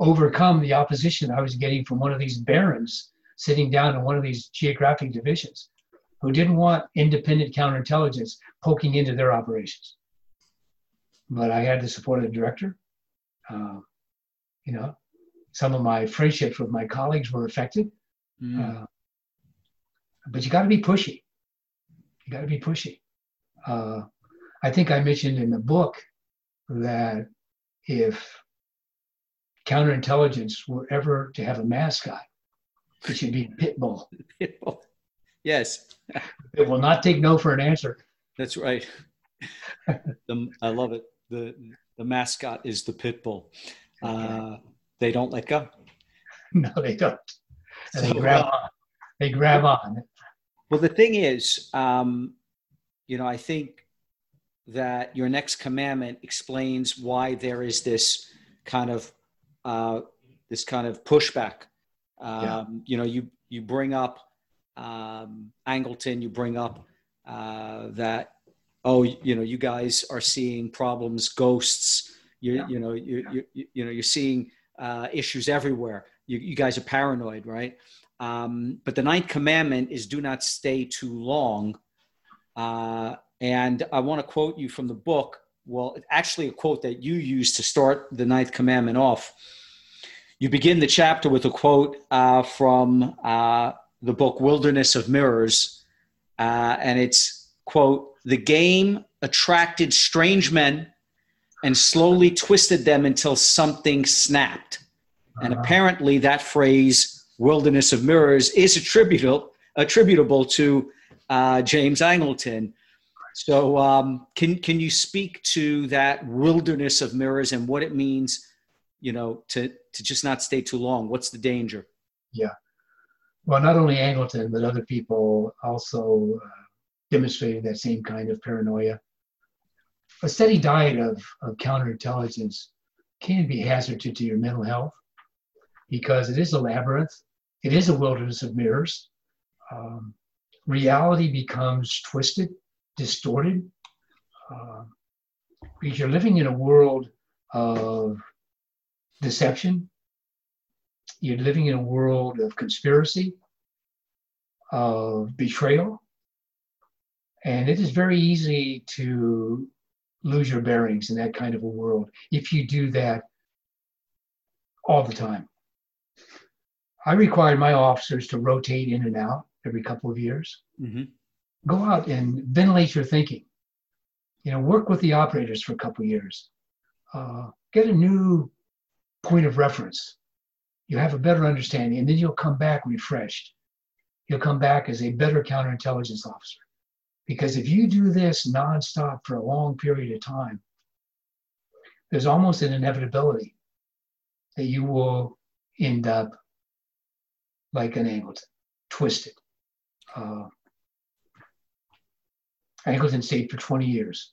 overcome the opposition I was getting from one of these barons sitting down in one of these geographic divisions who didn't want independent counterintelligence poking into their operations. But I had the support of the director. You know, some of my friendships with my colleagues were affected. Mm. But you got to be pushy. You got to be pushy. I think I mentioned in the book that if counterintelligence were ever to have a mascot, it should be Pitbull. Pitbull. Yes. It will not take no for an answer. That's right. I love it. The mascot is the Pitbull. They don't let go. No, they don't. And so, they grab on. Well, the thing is, you know, I think that your next commandment explains why there is this kind of pushback. You know, you bring up Angleton, you bring up that, oh, you know, you guys are seeing problems, ghosts. You're seeing issues everywhere. You guys are paranoid, right? But the 9th commandment is do not stay too long. And I want to quote you from the book. Well, it's actually a quote that you used to start the 9th commandment off. You begin the chapter with a quote from the book Wilderness of Mirrors. And it's, quote, "The game attracted strange men and slowly twisted them until something snapped." And apparently that phrase, Wilderness of Mirrors, is attributable to James Angleton. So can you speak to that Wilderness of Mirrors and what it means, you know, to just not stay too long? What's the danger? Yeah. Well, not only Angleton, but other people also demonstrated that same kind of paranoia. A steady diet of counterintelligence can be hazardous to your mental health because it is a labyrinth. It is a wilderness of mirrors. Reality becomes twisted, distorted, because you're living in a world of deception. You're living in a world of conspiracy, of betrayal. And it is very easy to lose your bearings in that kind of a world if you do that all the time. I required my officers to rotate in and out every couple of years. Mm-hmm. Go out and ventilate your thinking. You know, work with the operators for a couple of years. Get a new point of reference. You have a better understanding, and then you'll come back refreshed. You'll come back as a better counterintelligence officer. Because if you do this nonstop for a long period of time, there's almost an inevitability that you will end up like an Angleton, twisted. Angleton stayed for 20 years.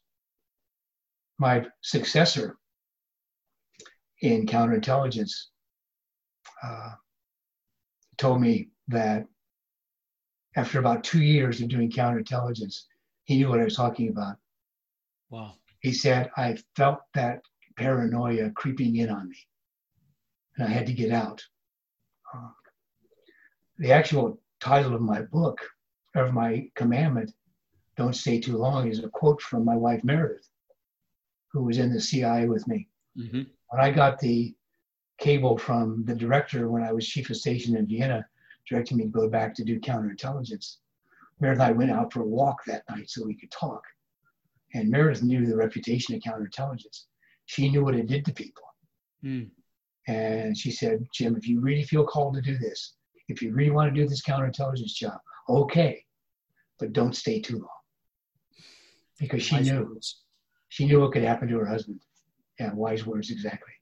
My successor in counterintelligence told me that after about 2 years of doing counterintelligence, he knew what I was talking about. Wow. He said, I felt that paranoia creeping in on me, and I had to get out. The actual title of my book, or of my commandment, Don't Stay Too Long, is a quote from my wife, Meredith, who was in the CIA with me. Mm-hmm. When I got the cable from the director when I was chief of station in Vienna, directing me to go back to do counterintelligence, Meredith and I went out for a walk that night so we could talk. And Meredith knew the reputation of counterintelligence. She knew what it did to people. Mm. And she said, Jim, if you really feel called to do this, if you really want to do this counterintelligence job, okay, but don't stay too long. Because she knew. She knew what could happen to her husband. Yeah, wise words, exactly.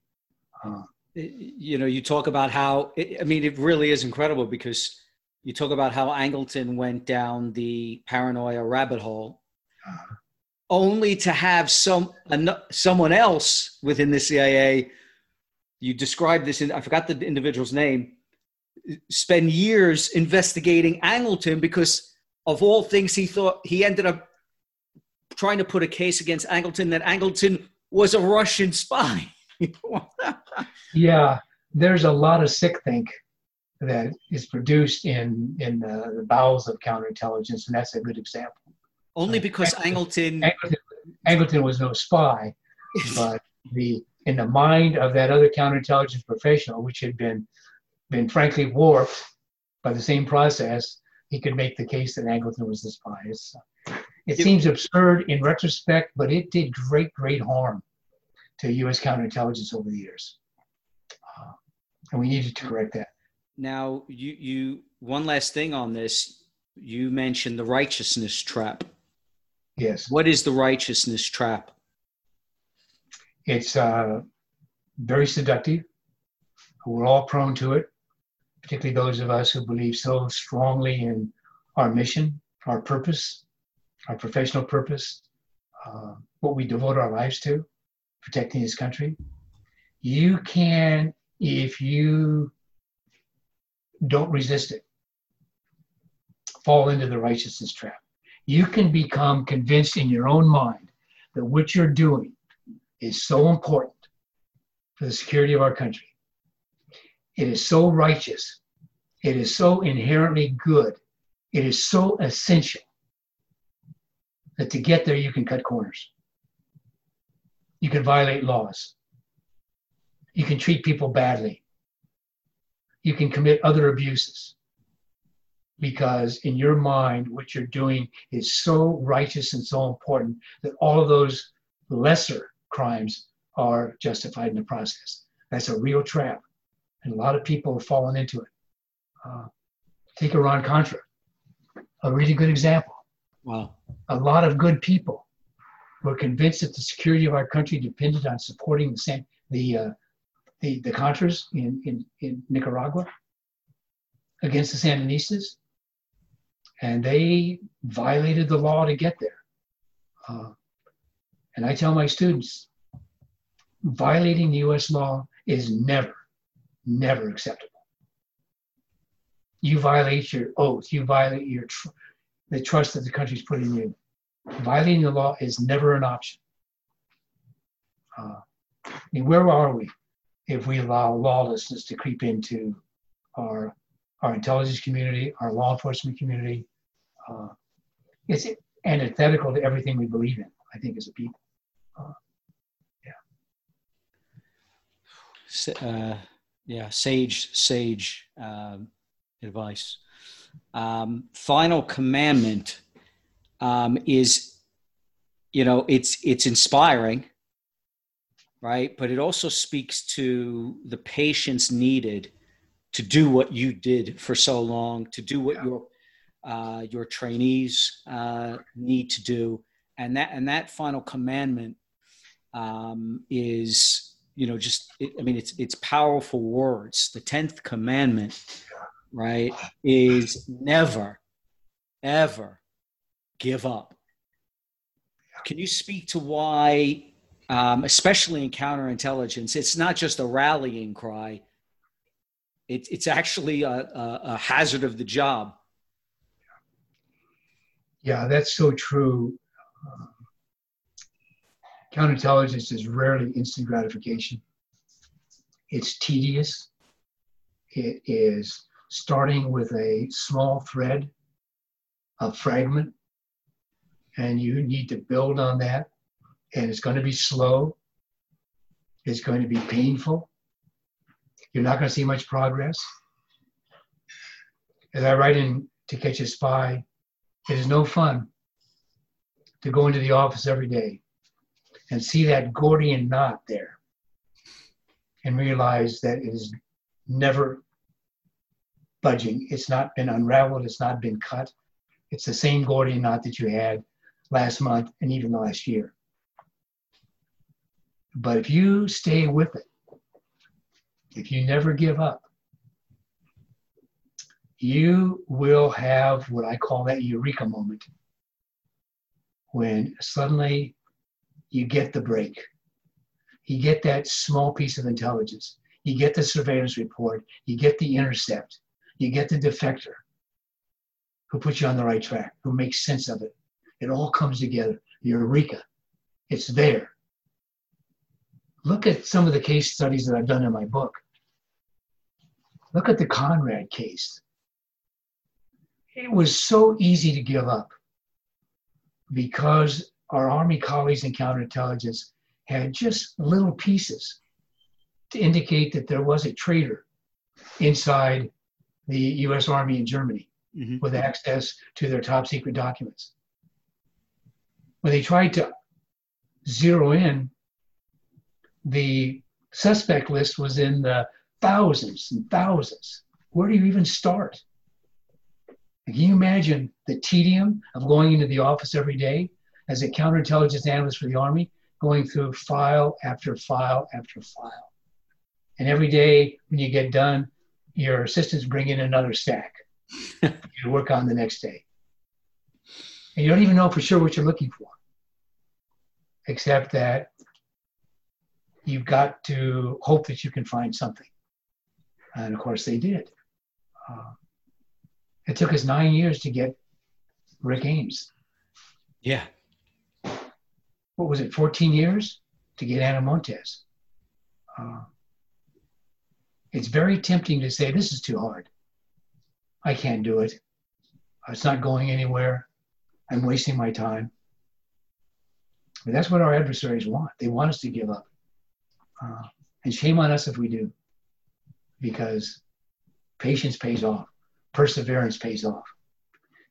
You know, you talk about how, it really is incredible because you talk about how Angleton went down the paranoia rabbit hole only to have someone else within the CIA, you described this, I forgot the individual's name, spend years investigating Angleton because of all things he thought he ended up trying to put a case against Angleton that Angleton was a Russian spy. Yeah, there's a lot of sick think that is produced in the bowels of counterintelligence, and that's a good example. Only because Angleton was no spy, but in the mind of that other counterintelligence professional, which had been frankly warped by the same process, he could make the case that Angleton was the spy. It seems absurd in retrospect, but it did great harm to U.S. counterintelligence over the years. And we needed to correct that. Now, you one last thing on this. You mentioned the righteousness trap. Yes. What is the righteousness trap? It's very seductive. We're all prone to it, particularly those of us who believe so strongly in our mission, our purpose, our professional purpose, what we devote our lives to, protecting this country. You can, if you don't resist it, fall into the righteousness trap. You can become convinced in your own mind that what you're doing is so important for the security of our country. It is so righteous. It is so inherently good. It is so essential that to get there, you can cut corners. You can violate laws. You can treat people badly. You can commit other abuses because in your mind, what you're doing is so righteous and so important that all of those lesser crimes are justified in the process. That's a real trap. And a lot of people have fallen into it. Take Iran-Contra, a really good example. Wow. A lot of good people were convinced that the security of our country depended on supporting the Contras in Nicaragua against the Sandinistas, and they violated the law to get there. And I tell my students, violating the U.S. law is never acceptable. You violate your oath. You violate your the trust that the country's put in you. Violating the law is never an option. Where are we if we allow lawlessness to creep into our intelligence community, our law enforcement community? It's antithetical to everything we believe in, I think, as a people. Sage advice. Final commandment is, it's inspiring, right? But it also speaks to the patience needed to do what you did for so long, to do what your trainees need to do, and that final commandment is. It's powerful words. The 10th commandment, right, is never, ever give up. Can you speak to why, especially in counterintelligence, it's not just a rallying cry. It's actually a hazard of the job. Yeah, that's so true. Counterintelligence is rarely instant gratification. It's tedious. It is starting with a small thread, a fragment, and you need to build on that. And it's going to be slow. It's going to be painful. You're not going to see much progress. As I write in To Catch a Spy, it is no fun to go into the office every day and see that Gordian knot there. and realize that it is never budging. It's not been unraveled. It's not been cut. It's the same Gordian knot that you had last month and even last year. But if you stay with it, if you never give up, you will have what I call that eureka moment, when suddenly you get the break. You get that small piece of intelligence. You get the surveillance report. You get the intercept. You get the defector who puts you on the right track, who makes sense of it. It all comes together. Eureka. It's there. Look at some of the case studies that I've done in my book. Look at the Conrad case. It was so easy to give up because our Army colleagues in counterintelligence had just little pieces to indicate that there was a traitor inside the US Army in Germany mm-hmm. with access to their top secret documents. When they tried to zero in, the suspect list was in the thousands and thousands. Where do you even start? Can you imagine the tedium of going into the office every day as a counterintelligence analyst for the Army, going through file after file after file? And every day when you get done, your assistants bring in another stack to work on the next day. And you don't even know for sure what you're looking for, except that you've got to hope that you can find something. And of course they did. It took us 9 years to get Rick Ames. Yeah. What was it, 14 years to get Ana Montes? It's very tempting to say, this is too hard. I can't do it. It's not going anywhere. I'm wasting my time. But that's what our adversaries want. They want us to give up. And shame on us if we do, because patience pays off. Perseverance pays off.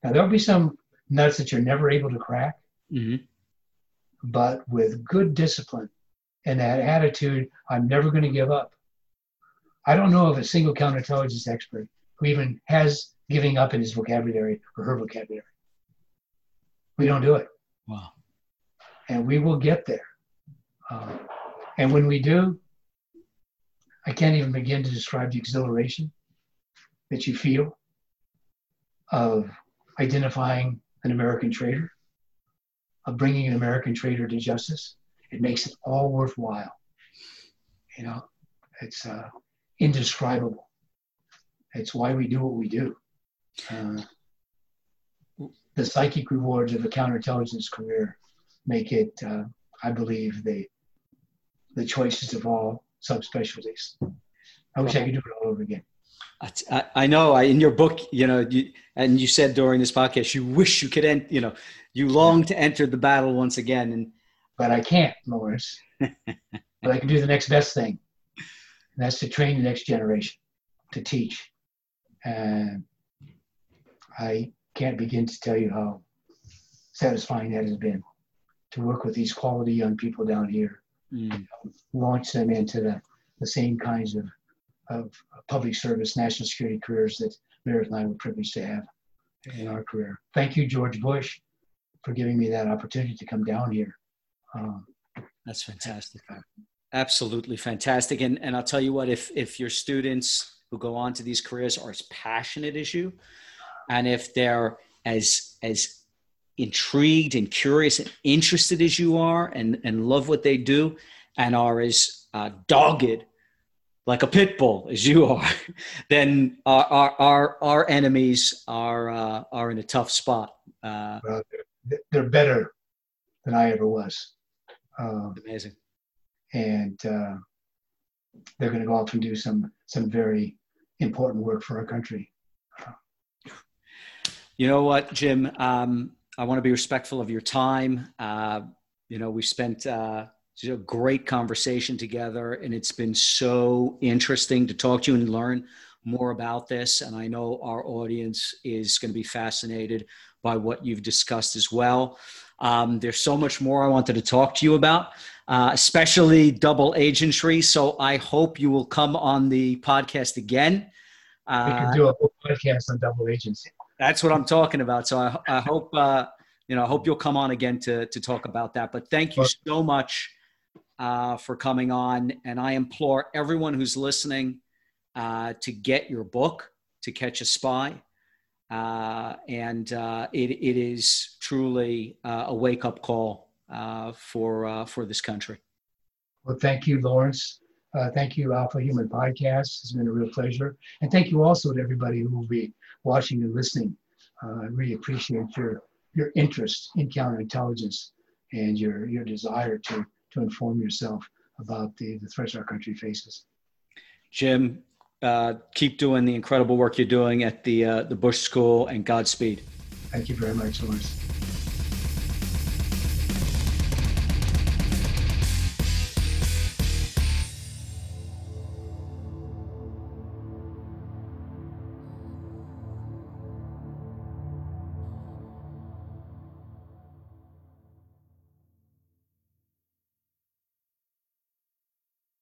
Now, there'll be some nuts that you're never able to crack, mm-hmm. but with good discipline and that attitude, I'm never going to give up. I don't know of a single counterintelligence expert who even has giving up in his vocabulary or her vocabulary. We don't do it. Wow. And we will get there. And when we do, I can't even begin to describe the exhilaration that you feel of identifying an American traitor, of bringing an American traitor to justice. It makes it all worthwhile. You know, it's indescribable. It's why we do what we do. The psychic rewards of a counterintelligence career make it, I believe, the choices of all subspecialties. I wish I could do it all over again. I know. In your book, you know, and you said during this podcast, you wish you could, you long to enter the battle once again. But I can't, Lawrence. But I can do the next best thing. And that's to train the next generation, to teach. And I can't begin to tell you how satisfying that has been to work with these quality young people down here. Mm. Launch them into the same kinds of public service, national security careers that Meredith and I were privileged to have in our career. Thank you, George Bush, for giving me that opportunity to come down here. That's fantastic. Absolutely fantastic. And I'll tell you what, if your students who go on to these careers are as passionate as you, and if they're as intrigued and curious and interested as you are and love what they do and are as dogged like a pit bull as you are, then our enemies are in a tough spot. Well, they're better than I ever was. Amazing. And they're going to go off and do some very important work for our country. You know what, Jim? I want to be respectful of your time. We've spent a great conversation together, and it's been so interesting to talk to you and learn more about this. And I know our audience is going to be fascinated by what you've discussed as well. There's so much more I wanted to talk to you about, especially double agentry. So I hope you will come on the podcast again. We could do a whole podcast on double agency. That's what I'm talking about. So I hope, I hope you'll come on again to talk about that. But thank you so much for coming on. And I implore everyone who's listening to get your book, To Catch a Spy. It is truly a wake-up call for this country. Well, thank you, Lawrence. Thank you, Alpha Human Podcast. It's been a real pleasure. And thank you also to everybody who will be watching and listening. I really appreciate your interest in counterintelligence and your desire to inform yourself about the threats our country faces. Jim, keep doing the incredible work you're doing at the Bush School, and Godspeed. Thank you very much, Lawrence.